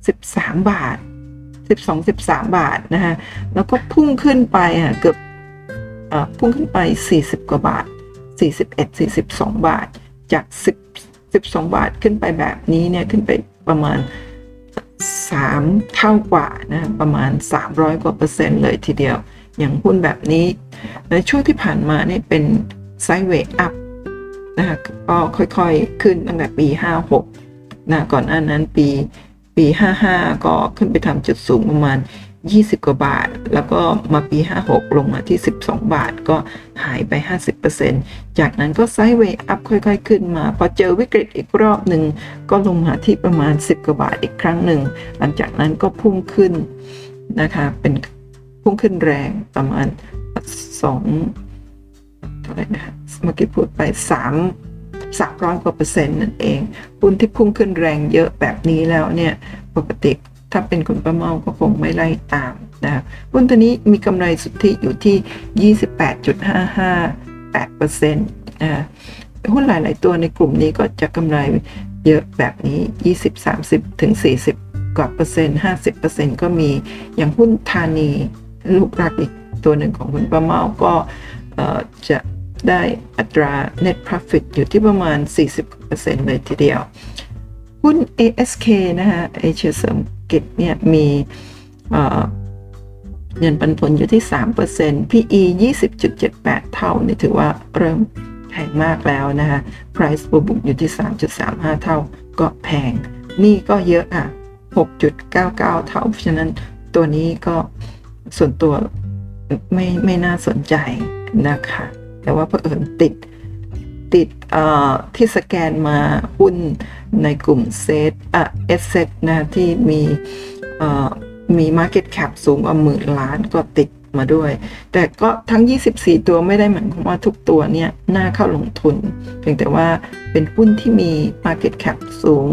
13 บาท 12-13 บาทนะคะแล้วก็พุ่งขึ้นไปค่ะเกือบพุ่งขึ้นไป40กว่าบาท 41-42 บาทจาก12 บาทขึ้นไปแบบนี้เนี่ยขึ้นไปประมาณ3เท่ากว่านะประมาณ300%เลยทีเดียวอย่างหุ้นแบบนี้ในช่วงที่ผ่านมานี่เป็นไซด์เวย์อัพนะคะก็ค่อยๆขึ้นตั้งแต่ปี56นะก่อนหน้านั้นปี55ก็ขึ้นไปทำจุดสูงประมาณ20 กว่าบาทแล้วก็มาปี56ลงมาที่12 บาทก็หายไป 50% จากนั้นก็ไซด์เวย์อัพค่อยๆขึ้นมาพอเจอวิกฤตอีกรอบหนึ่งก็ลงมาที่ประมาณ10 กว่าบาทอีกครั้งหนึ่งหลังจากนั้นก็พุ่งขึ้นนะคะเป็นพุ่งขึ้นแรงประมาณ2เท่าไหร่นะคะเมื่อกี้พูดไป300%นั่นเองหุ้นที่พุ่งขึ้นแรงเยอะแบบนี้แล้วเนี่ยปกติถ้าเป็นคนประเมาก็คงไม่ไล่ตามนะหุ้นตัวนี้มีกำไรสุทธิอยู่ที่ 28.558% นะ หุ้นหลายๆตัวในกลุ่มนี้ก็จะกำไรเยอะแบบนี้20-30-40%50%ก็มีอย่างหุ้นธานีลูกรักอีกตัวหนึ่งของคุณป้าเมาก็จะได้อัตรา net profit อยู่ที่ประมาณ 40% เลยทีเดียวหุ้น ASK นะฮะเอเชียเสริมกิจเนี่ยมีเงินปันผลอยู่ที่ 3% PE 20.78 เท่านี่ถือว่าเริ่มแพงมากแล้วนะคะ Price per book อยู่ที่ 3.35 เท่าก็แพงนี่ก็เยอะอ่ะ 6.99 เท่าฉะนั้นตัวนี้ก็ส่วนตัวไม่น่าสนใจนะคะแต่ว่าเผอิญติดที่สแกนมาหุ้นในกลุ่มSSET นะที่มี market cap สูงกว่า10,000 ล้านก็ติดมาด้วยแต่ก็ทั้ง24ตัวไม่ได้หมายความว่าทุกตัวเนี่ยน่าเข้าลงทุนเพียงแต่ว่าเป็นหุ้นที่มี market cap สูง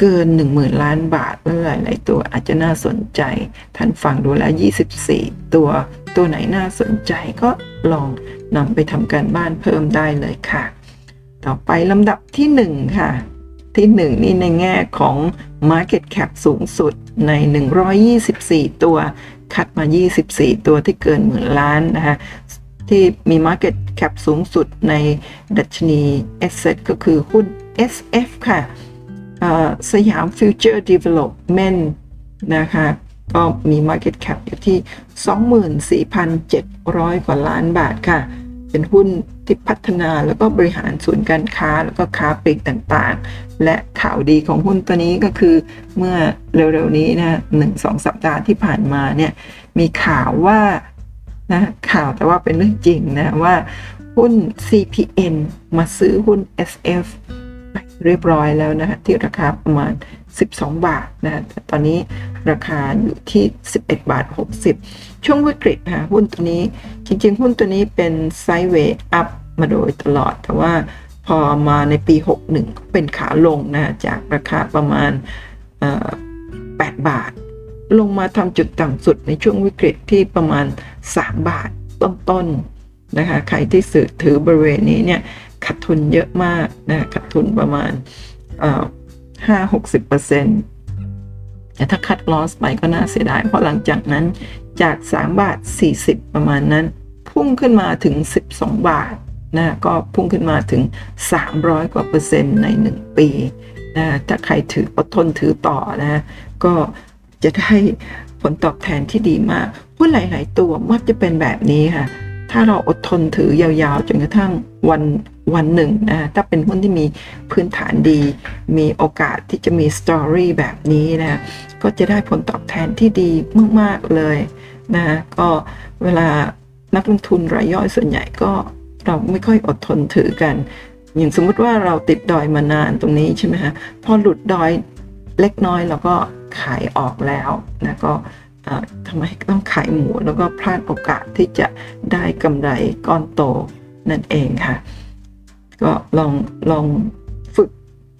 เกิน 10,000 ล้านบาทหลายตัวอาจจะน่าสนใจท่านฟังดูแล้ว24ตัวไหนน่าสนใจก็ลองนำไปทำการบ้านเพิ่มได้เลยค่ะต่อไปลำดับที่1ค่ะที่1นี่ในแง่ของ market cap สูงสุดใน124ตัวคัดมา24ตัวที่เกิน10,000 ล้านนะคะที่มี market cap สูงสุดในดัชนี SC ก็คือหุ้น SF ค่ะSiam Futures Development นะคะก็มี market cap อยู่ที่ 24,700 กว่าล้านบาทค่ะเป็นหุ้นที่พัฒนาแล้วก็บริหารศูนย์การค้าแล้วก็ค้าปลีกต่างๆและข่าวดีของหุ้นตัวนี้ก็คือเมื่อเร็วๆนี้นะ 1-2 สัปดาห์ที่ผ่านมาเนี่ยมีข่าวว่านะข่าวแต่ว่าเป็นเรื่องจริงนะว่าหุ้น CPN มาซื้อหุ้น SFเรียบร้อยแล้วนะฮะที่ราคาประมาณ12 บาทนะฮะตอนนี้ราคาอยู่ที่11.60 บาทช่วงวิกฤตนะฮะหุ้นตัวนี้จริงๆหุ้นตัวนี้เป็นไซด์เวย์อัพมาโดยตลอดแต่ว่าพอมาในปี61ก็เป็นขาลงนะจากราคาประมาณ8 บาทลงมาทำจุดต่ำสุดในช่วงวิกฤตที่ประมาณ3 บาทต้นๆนะคะใครที่ถือบริเวณนี้เนี่ยขาดทุนเยอะมากนะขาดทุนประมาณ50-60%แต่ถ้าคัดลอสไปก็น่าเสียดายเพราะหลังจากนั้นจาก3.40 บาทประมาณนั้นพุ่งขึ้นมาถึง12 บาทนะก็พุ่งขึ้นมาถึง300%ใน1ปีนะถ้าใครถืออดทนถือต่อนะก็จะได้ผลตอบแทนที่ดีมากหุ้นหลายๆตัวมักจะเป็นแบบนี้ค่ะถ้าเราอดทนถือยาวๆจนกระทั่งวันหนึ่งนะถ้าเป็นหุ้นที่มีพื้นฐานดีมีโอกาสที่จะมีสตอรี่แบบนี้นะก็จะได้ผลตอบแทนที่ดีมากๆเลยนะก็เวลานักลงทุนรายย่อยส่วนใหญ่ก็เราไม่ค่อยอดทนถือกันอย่างสมมุติว่าเราติดดอยมานานตรงนี้ใช่ไหมฮะพอหลุดดอยเล็กน้อยเราก็ขายออกแล้วนะก็ทำไมต้องขายหมูแล้วก็พลาดโอกาสที่จะได้กำไรก้อนโตนั่นเองค่ะก็ลองฝึก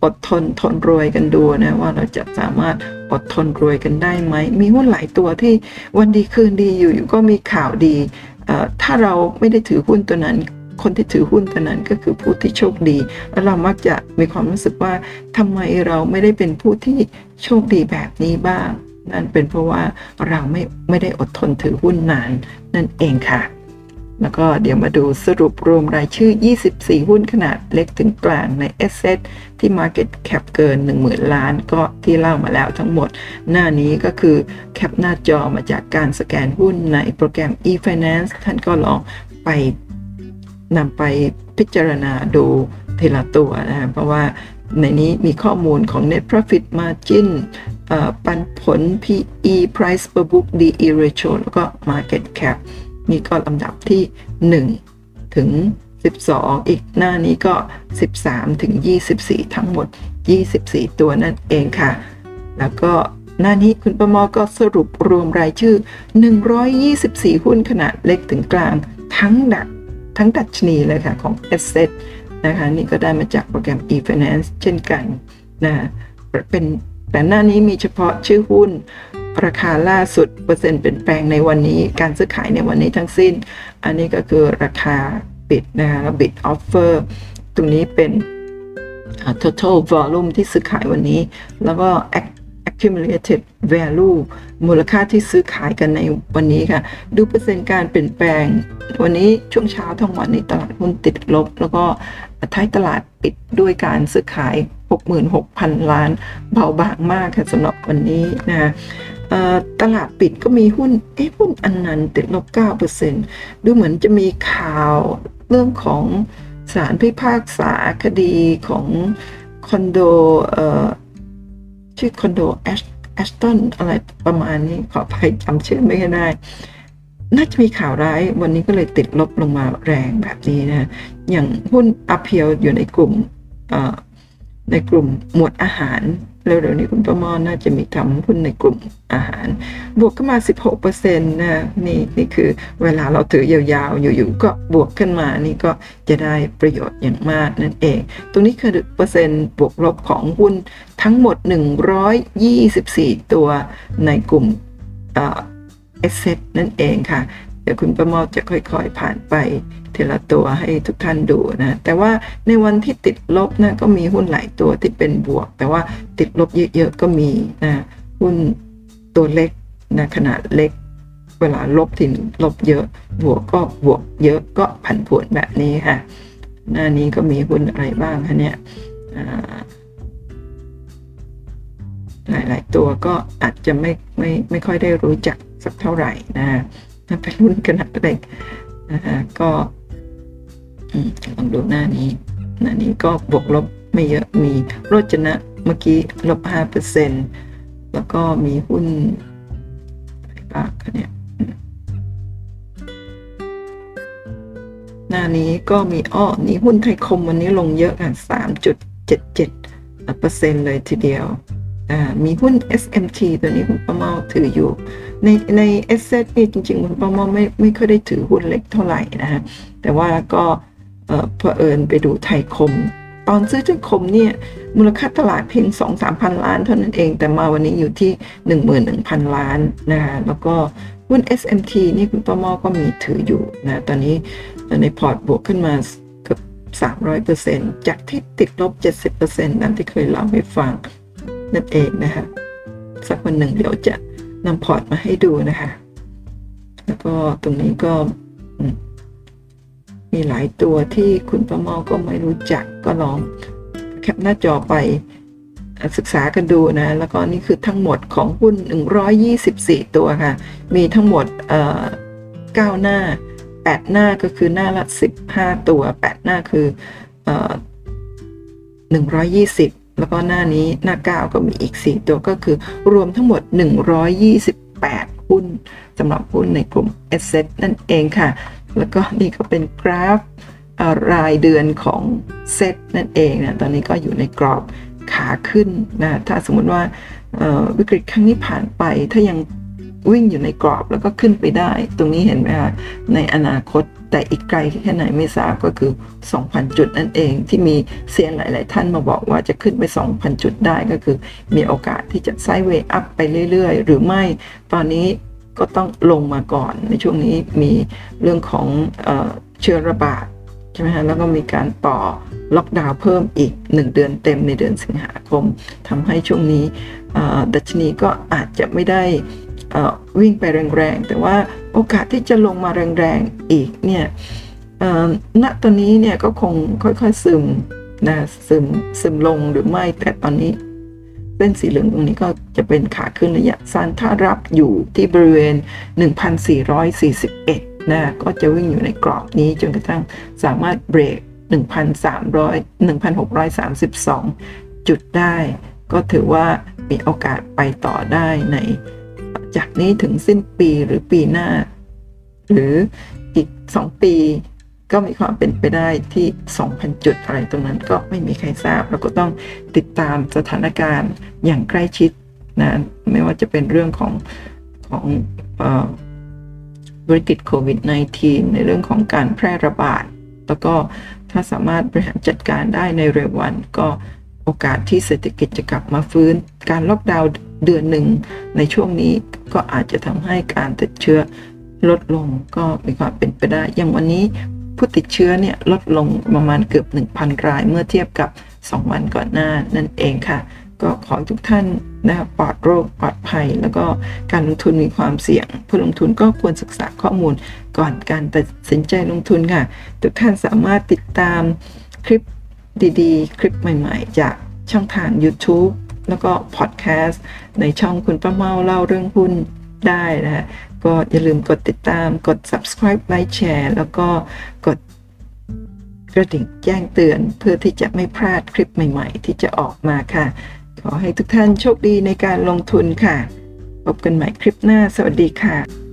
อดทนทนรวยกันดูนะว่าเราจะสามารถอดทนรวยกันได้ไหมมีหุ้นหลายตัวที่วันดีคืนดีอยู่ก็มีข่าวดีถ้าเราไม่ได้ถือหุ้นตัวนั้นคนที่ถือหุ้นตัวนั้นก็คือผู้ที่โชคดีแล้วเรามักจะมีความรู้สึกว่าทำไมเราไม่ได้เป็นผู้ที่โชคดีแบบนี้บ้างนั่นเป็นเพราะว่าเราไม่ได้อดทนถือหุ้นนานนั่นเองค่ะแล้วก็เดี๋ยวมาดูสรุปรวมรายชื่อ24หุ้นขนาดเล็กถึงกลางใน SSET ที่ Market Cap เกิน 10,000 ล้านก็ที่เล่ามาแล้วทั้งหมดหน้านี้ก็คือแคปหน้าจอมาจากการสแกนหุ้นในโปรแกรม e-finance ท่านก็ลองไปนำไปพิจารณาดูทีละตัวนะเพราะว่าในนี้มีข้อมูลของ Net Profit Margin ปันผล PE Price per Book DE Ratio แล้วก็ Market Cap นี่ก็ลำดับที่1-12อีกหน้านี้ก็13-24ทั้งหมด24ตัวนั่นเองค่ะแล้วก็หน้านี้คุณประมอก็สรุปรวมรายชื่อ124หุ้นขนาดเล็กถึงกลางทั้งดัชนีเลยค่ะของ SSETนะคะนี่ก็ได้มาจากโปรแกรม e-finance เช่นกันนะเป็นแต่หน้านี้มีเฉพาะชื่อหุ้นราคาล่าสุดเปอร์เซ็นต์เปลี่ยนแปลงในวันนี้การซื้อขายในวันนี้ทั้งสิ้นอันนี้ก็คือราคาบิดนะคะบิดออฟเฟอร์ ตรงนี้เป็น total volume ที่ซื้อขายวันนี้แล้วก็ accumulated value มูลค่าที่ซื้อขายกันในวันนี้ค่ะดูเปอร์เซ็นต์การเปลี่ยนแปลงวันนี้ช่วงเช้าทั้งวันในตลาดหุ้นติดลบแล้วก็ท้ายตลาดปิดด้วยการซื้อขาย 66,000 ล้านเบาบางมากค่ะสำหรับวันนี้นะคะตลาดปิดก็มีหุ้นหุ้นอันนั้นติดลบ 9% ดูเหมือนจะมีข่าวเรื่องของศาลพิพากษาคดีของคอนโดชื่อคอนโดแอชตันอะไรประมาณนี้ขออภัยจำชื่อไม่ได้น่าจะมีข่าวร้ายวันนี้ก็เลยติดลบลงมาแรงแบบนี้นะอย่างหุ้นอัพเพียวอยู่ในกลุ่มหมวดอาหารเร็วๆนี้คุณประมอนน่าจะมีทำหุ้นในกลุ่มอาหารบวกขึ้นมา 16% นะนี่คือเวลาเราถือยาวๆอยู่ๆก็บวกขึ้นมานี่ก็จะได้ประโยชน์อย่างมากนั่นเองตรงนี้คือเปอร์เซ็นต์บวกลบของหุ้นทั้งหมด124ตัวในกลุ่มAsset นั่นเองค่ะเดี๋ยวคุณประมอจะค่อยๆผ่านไปทีละตัวให้ทุกท่านดูนะแต่ว่าในวันที่ติดลบนะก็มีหุ้นหลายตัวที่เป็นบวกแต่ว่าติดลบเยอะๆก็มีนะหุ้นตัวเล็กนะขนาดเล็กเวลาลบถิ่นลบเยอะบวกก็บวกเยอะก็ผันผวนแบบนี้ค่ะหน้านี้ก็มีหุ้นอะไรบ้างคะเนี่ยหลายๆตัวก็อาจจะไม่ค่อยได้รู้จักสักเท่าไหร่นะเป็นหุ้นขนาดเล็กก็ลองดูหน้านี้ก็บวกลบไม่เยอะมีโรจนะเมื่อกี้ลบ 5% แล้วก็มีหุ้นอะไรบ้างคะเนี่ยหน้านี้ก็มีนี่หุ้นไทยคมวันนี้ลงเยอะค่ะ 3.77% เลยทีเดียวมีหุ้น SMT ตัวนี้คุณป้าเมาถืออยู่ใน Asset นี่จริงๆคุณป้าเมาไม่ค่อยได้ถือหุ้นเล็กเท่าไหร่นะฮะแต่ว่าก็เผอิญไปดูไทยคมตอนซื้อไทยคมเนี่ยมูลค่าตลาดเพียง 2-3 พันล้านเท่านั้นเองแต่มาวันนี้อยู่ที่ 11,000 ล้านนะคะแล้วก็หุ้น SMT นี่คุณป้าเมาก็มีถืออยู่นะตอนนี้ในพอร์ตบวกขึ้นมาเกือบ 300% จากที่ติดลบ 70% นั้นที่เคยเล่าให้ฟังนั่นเองนะคะสักวันหนึ่งเดี๋ยวจะนำพอร์ตมาให้ดูนะคะแล้วก็ตรงนี้ก็มีหลายตัวที่คุณประมอก็ไม่รู้จักก็ลองแคปหน้าจอไปศึกษากันดูนะแล้วก็นี่คือทั้งหมดของหุ้น124ตัวค่ะมีทั้งหมด9หน้า8หน้าก็คือหน้าละ15ตัว8หน้าคือ120แล้วก็หน้านี้หน้า9ก็มีอีก4ตัวก็คือรวมทั้งหมด128หุ้นสำหรับหุ้นในกลุ่ม Asset นั่นเองค่ะแล้วก็นี่ก็เป็นกราฟรายเดือนของ SET นั่นเองนะตอนนี้ก็อยู่ในกรอบขาขึ้นนะถ้าสมมุติว่าวิกฤตครั้งนี้ผ่านไปถ้ายังวิ่งอยู่ในกรอบแล้วก็ขึ้นไปได้ตรงนี้เห็นไหมคะในอนาคตแต่อีกไกลแค่ไหนไม่ทราบก็คือ 2,000 จุดนั่นเองที่มีเซียนหลายๆท่านมาบอกว่าจะขึ้นไป 2,000 จุดได้ก็คือมีโอกาสที่จะไซด์เวย์อัพไปเรื่อยๆหรือไม่ตอนนี้ก็ต้องลงมาก่อนในช่วงนี้มีเรื่องของเชื้อระบาดใช่ไหมฮะแล้วก็มีการต่อล็อกดาวน์เพิ่มอีก1เดือนเต็มในเดือนสิงหาคมทำให้ช่วงนี้ดัชนีก็อาจจะไม่ได้วิ่งไปแรงๆแต่ว่าโอกาสที่จะลงมาแรงๆอีกเนี่ยณตอนนี้เนี่ยก็คงค่อยๆซึมนะซึมลงหรือไม่แต่ตอนนี้เส้นสีเหลืองตรงนี้ก็จะเป็นขาขึ้นระยะสั้นถ้ารับอยู่ที่บริเวณ 1,441 นะก็จะวิ่งอยู่ในกรอบนี้จนกระทั่งสามารถเบรก 1,632 จุดได้ก็ถือว่ามีโอกาสไปต่อได้ในจากนี้ถึงสิ้นปีหรือปีหน้าหรืออีก2ปีก็มีความเป็นไปได้ที่ 2,000 จุดอะไรตรงนั้นก็ไม่มีใครทราบเราก็ต้องติดตามสถานการณ์อย่างใกล้ชิดนะไม่ว่าจะเป็นเรื่องของวิกฤตโควิด -19 ในเรื่องของการแพร่ระบาดแล้วก็ถ้าสามารถบริหารจัดการได้ในเร็ววันก็โอกาสที่เศรษฐกิจจะกลับมาฟื้นการล็อกดาวน์เดือนหนึ่งในช่วงนี้ก็อาจจะทำให้การติดเชื้อลดลงก็มีความเป็นไปได้อย่างวันนี้ ผู้ติดเชื้อเนี่ยลดลงประมาณเกือบ 1,000 รายเมื่อเทียบกับ2วันก่อนหน้านั่นเองค่ะก็ขอทุกท่านนะครับปลอดโรคปลอดภัยแล้วก็การลงทุนมีความเสี่ยงผู้ลงทุนก็ควรศึกษาข้อมูลก่อนการตัดสินใจลงทุนค่ะทุกท่านสามารถติดตามคลิปดีๆคลิปใหม่ๆจากช่องทาง YouTube แล้วก็พอดแคสต์ในช่องคุณป้าเมาเล่าเรื่องหุ้นได้นะก็อย่าลืมกดติดตามกด subscribe ไลค์แชร์แล้วก็กดกระดิ่งแจ้งเตือนเพื่อที่จะไม่พลาดคลิปใหม่ๆที่จะออกมาค่ะขอให้ทุกท่านโชคดีในการลงทุนค่ะพบกันใหม่คลิปหน้าสวัสดีค่ะ